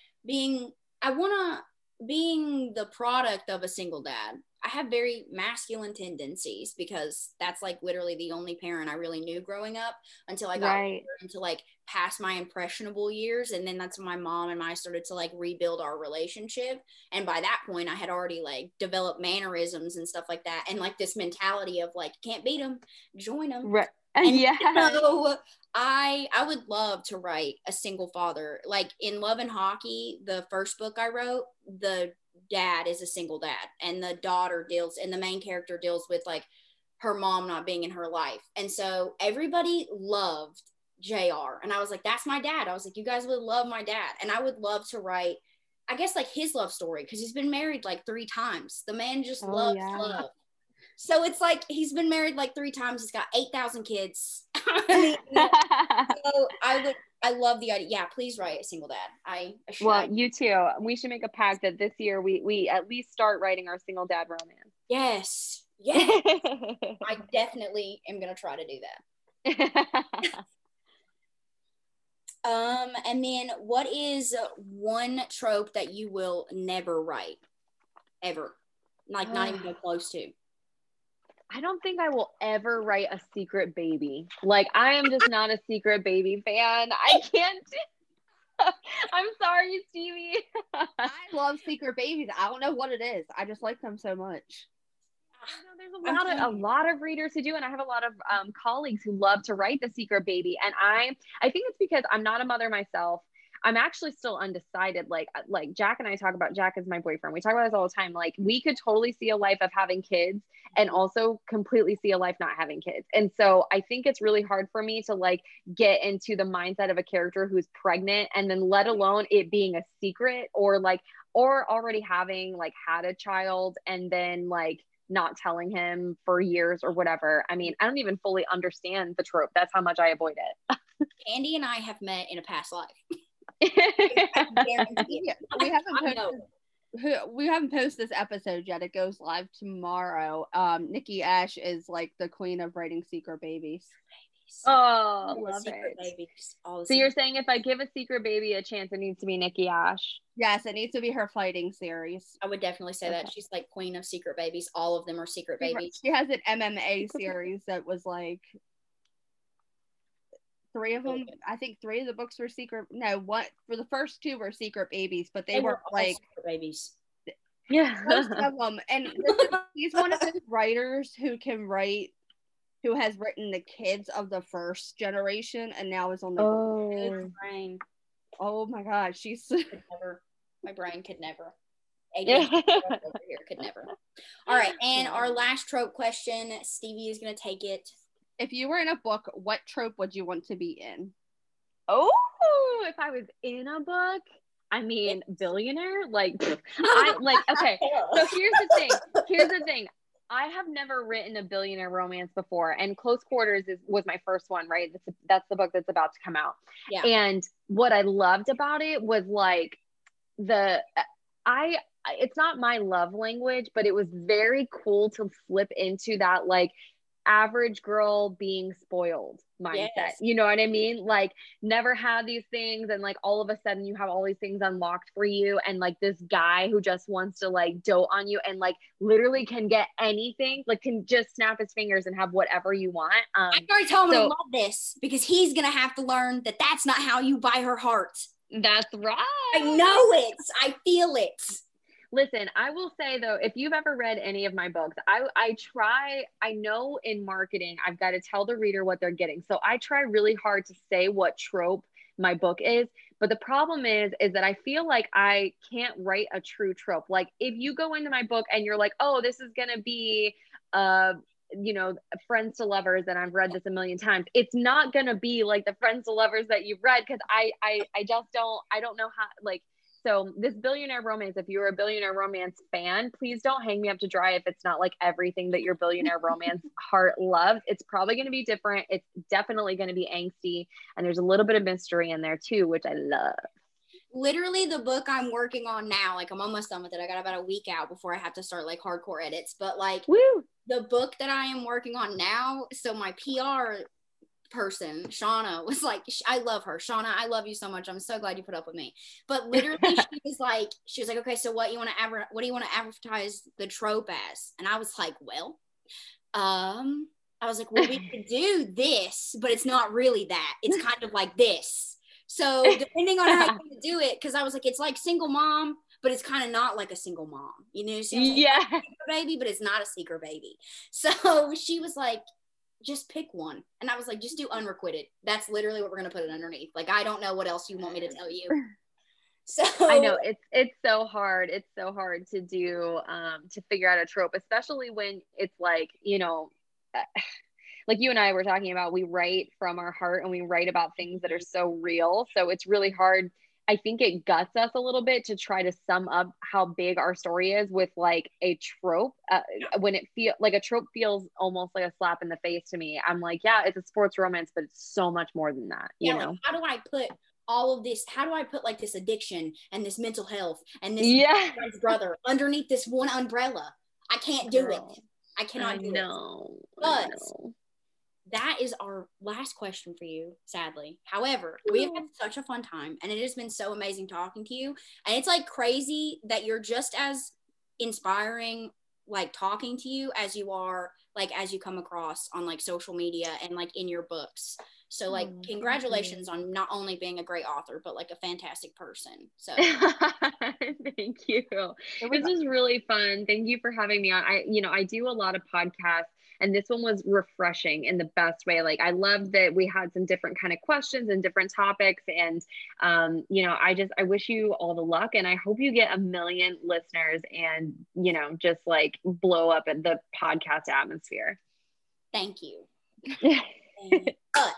I want to being the product of a single dad, I have very masculine tendencies because that's like literally the only parent I really knew growing up until I got into like past my impressionable years. And then that's when my mom and I started to like rebuild our relationship. And by that point I had already like developed mannerisms and stuff like that. And like this mentality of like, can't beat them, join them. Right. And yeah. So I would love to write a single father. Like in Love and Hockey, the first book I wrote, the dad is a single dad and the daughter deals, and the main character deals with like her mom not being in her life. And so everybody loved JR. And I was like, that's my dad. I was like, you guys would love my dad. And I would love to write, I guess, like his love story, because he's been married like 3 times. The man just loves love. So it's like, he's been married like 3 times. He's got 8,000 kids. So I love the idea. Yeah, please write a single dad. Well, you too. We should make a pact that this year we at least start writing our single dad romance. Yes. Yes. I definitely am going to try to do that. And then what is one trope that you will never write? Ever. Like not even go close to. I don't think I will ever write a secret baby. Like, I am just not a secret baby fan. I can't. I'm sorry, Stevie. I love secret babies. I don't know what it is. I just like them so much. I know there's a lot of readers who do, and I have a lot of colleagues who love to write the secret baby. And I think it's because I'm not a mother myself. I'm actually still undecided. Like Jack and I talk about, Jack is my boyfriend. We talk about this all the time. Like, we could totally see a life of having kids and also completely see a life not having kids. And so I think it's really hard for me to like get into the mindset of a character who's pregnant, and then let alone it being a secret, or like, or already having like had a child and then like not telling him for years or whatever. I mean, I don't even fully understand the trope. That's how much I avoid it. Kandi and I have met in a past life. We haven't posted this episode yet. It goes live tomorrow. Nikki Ash is like the queen of writing secret babies. Oh, love it. Babies. So you're saying if I give a secret baby a chance, it needs to be Nikki Ash? Yes, it needs to be her fighting series. I would definitely say that. She's like queen of secret babies. All of them are secret babies. She has an MMA series that was like 3 of them. I think 3 of the books were secret. No, what for the first 2 were secret babies, but they were like secret babies. Yeah, most of them. And he's one of those writers who can write, who has written the kids of the first generation, and now is on the brain. Oh my God, she's never. My brain could never. Over here could never. All right, and our last trope question, Stevie is going to take it. If you were in a book, what trope would you want to be in? Oh, if I was in a book, I mean, billionaire, like, okay, so here's the thing. I have never written a billionaire romance before, and Close Quarters was my first one, right? That's the book that's about to come out. Yeah. And what I loved about it was like it's not my love language, but it was very cool to flip into that, like, average girl being spoiled mindset. Yes. You know what I mean? Like, never had these things, and like all of a sudden you have all these things unlocked for you, and like this guy who just wants to like dote on you and like literally can get anything, like can just snap his fingers and have whatever you want. I already told him I love this because he's gonna have to learn that that's not how you buy her heart. That's right. I know it. I feel it. Listen, I will say though, if you've ever read any of my books, I know in marketing, I've got to tell the reader what they're getting. So I try really hard to say what trope my book is. But the problem is that I feel like I can't write a true trope. Like, if you go into my book and you're like, oh, this is going to be, friends to lovers, and I've read this a million times, it's not going to be like the friends to lovers that you've read. Cause I just don't know how, like, so this billionaire romance, if you're a billionaire romance fan, please don't hang me up to dry if it's not like everything that your billionaire romance heart loves. It's probably going to be different. It's definitely going to be angsty. And there's a little bit of mystery in there too, which I love. Literally the book I'm working on now, like I'm almost done with it. I got about a week out before I have to start like hardcore edits. But like the book that I am working on now, so my PR person, Shauna, was like, I love her. Shauna, I love you so much. I'm so glad you put up with me. But literally she was like, okay, so what do you want to advertise the trope as? And I was like, well, we could do this, but it's not really that. It's kind of like this. So depending on how you do it, because I was like, it's like single mom, but it's kind of not like a single mom, you know? So like, yeah, seeker baby, but it's not a seeker baby. So she was like, just pick one. And I was like, just do unrequited. That's literally what we're going to put it underneath. Like, I don't know what else you want me to tell you. So I know it's so hard. It's so hard to do, to figure out a trope, especially when it's like, you know, like you and I were talking about, we write from our heart and we write about things that are so real. So it's really hard. I think it guts us a little bit to try to sum up how big our story is with like a trope. When it feels like a trope feels almost like a slap in the face to me. I'm like, yeah, it's a sports romance, but it's so much more than that. You know, like, how do I put all of this? How do I put like this addiction and this mental health and this brother underneath this one umbrella? I can't do it. I cannot do it. But that is our last question for you, sadly. However, we have had such a fun time, and it has been so amazing talking to you. And it's like crazy that you're just as inspiring, like talking to you, as you are, like as you come across on like social media and like in your books. So like congratulations on not only being a great author, but like a fantastic person. So thank you. This is really fun. Thank you for having me on. I do a lot of podcasts, and this one was refreshing in the best way. Like I love that we had some different kind of questions and different topics. And I wish you all the luck, and I hope you get 1 million listeners and, you know, just like blow up at the podcast atmosphere. Thank you. But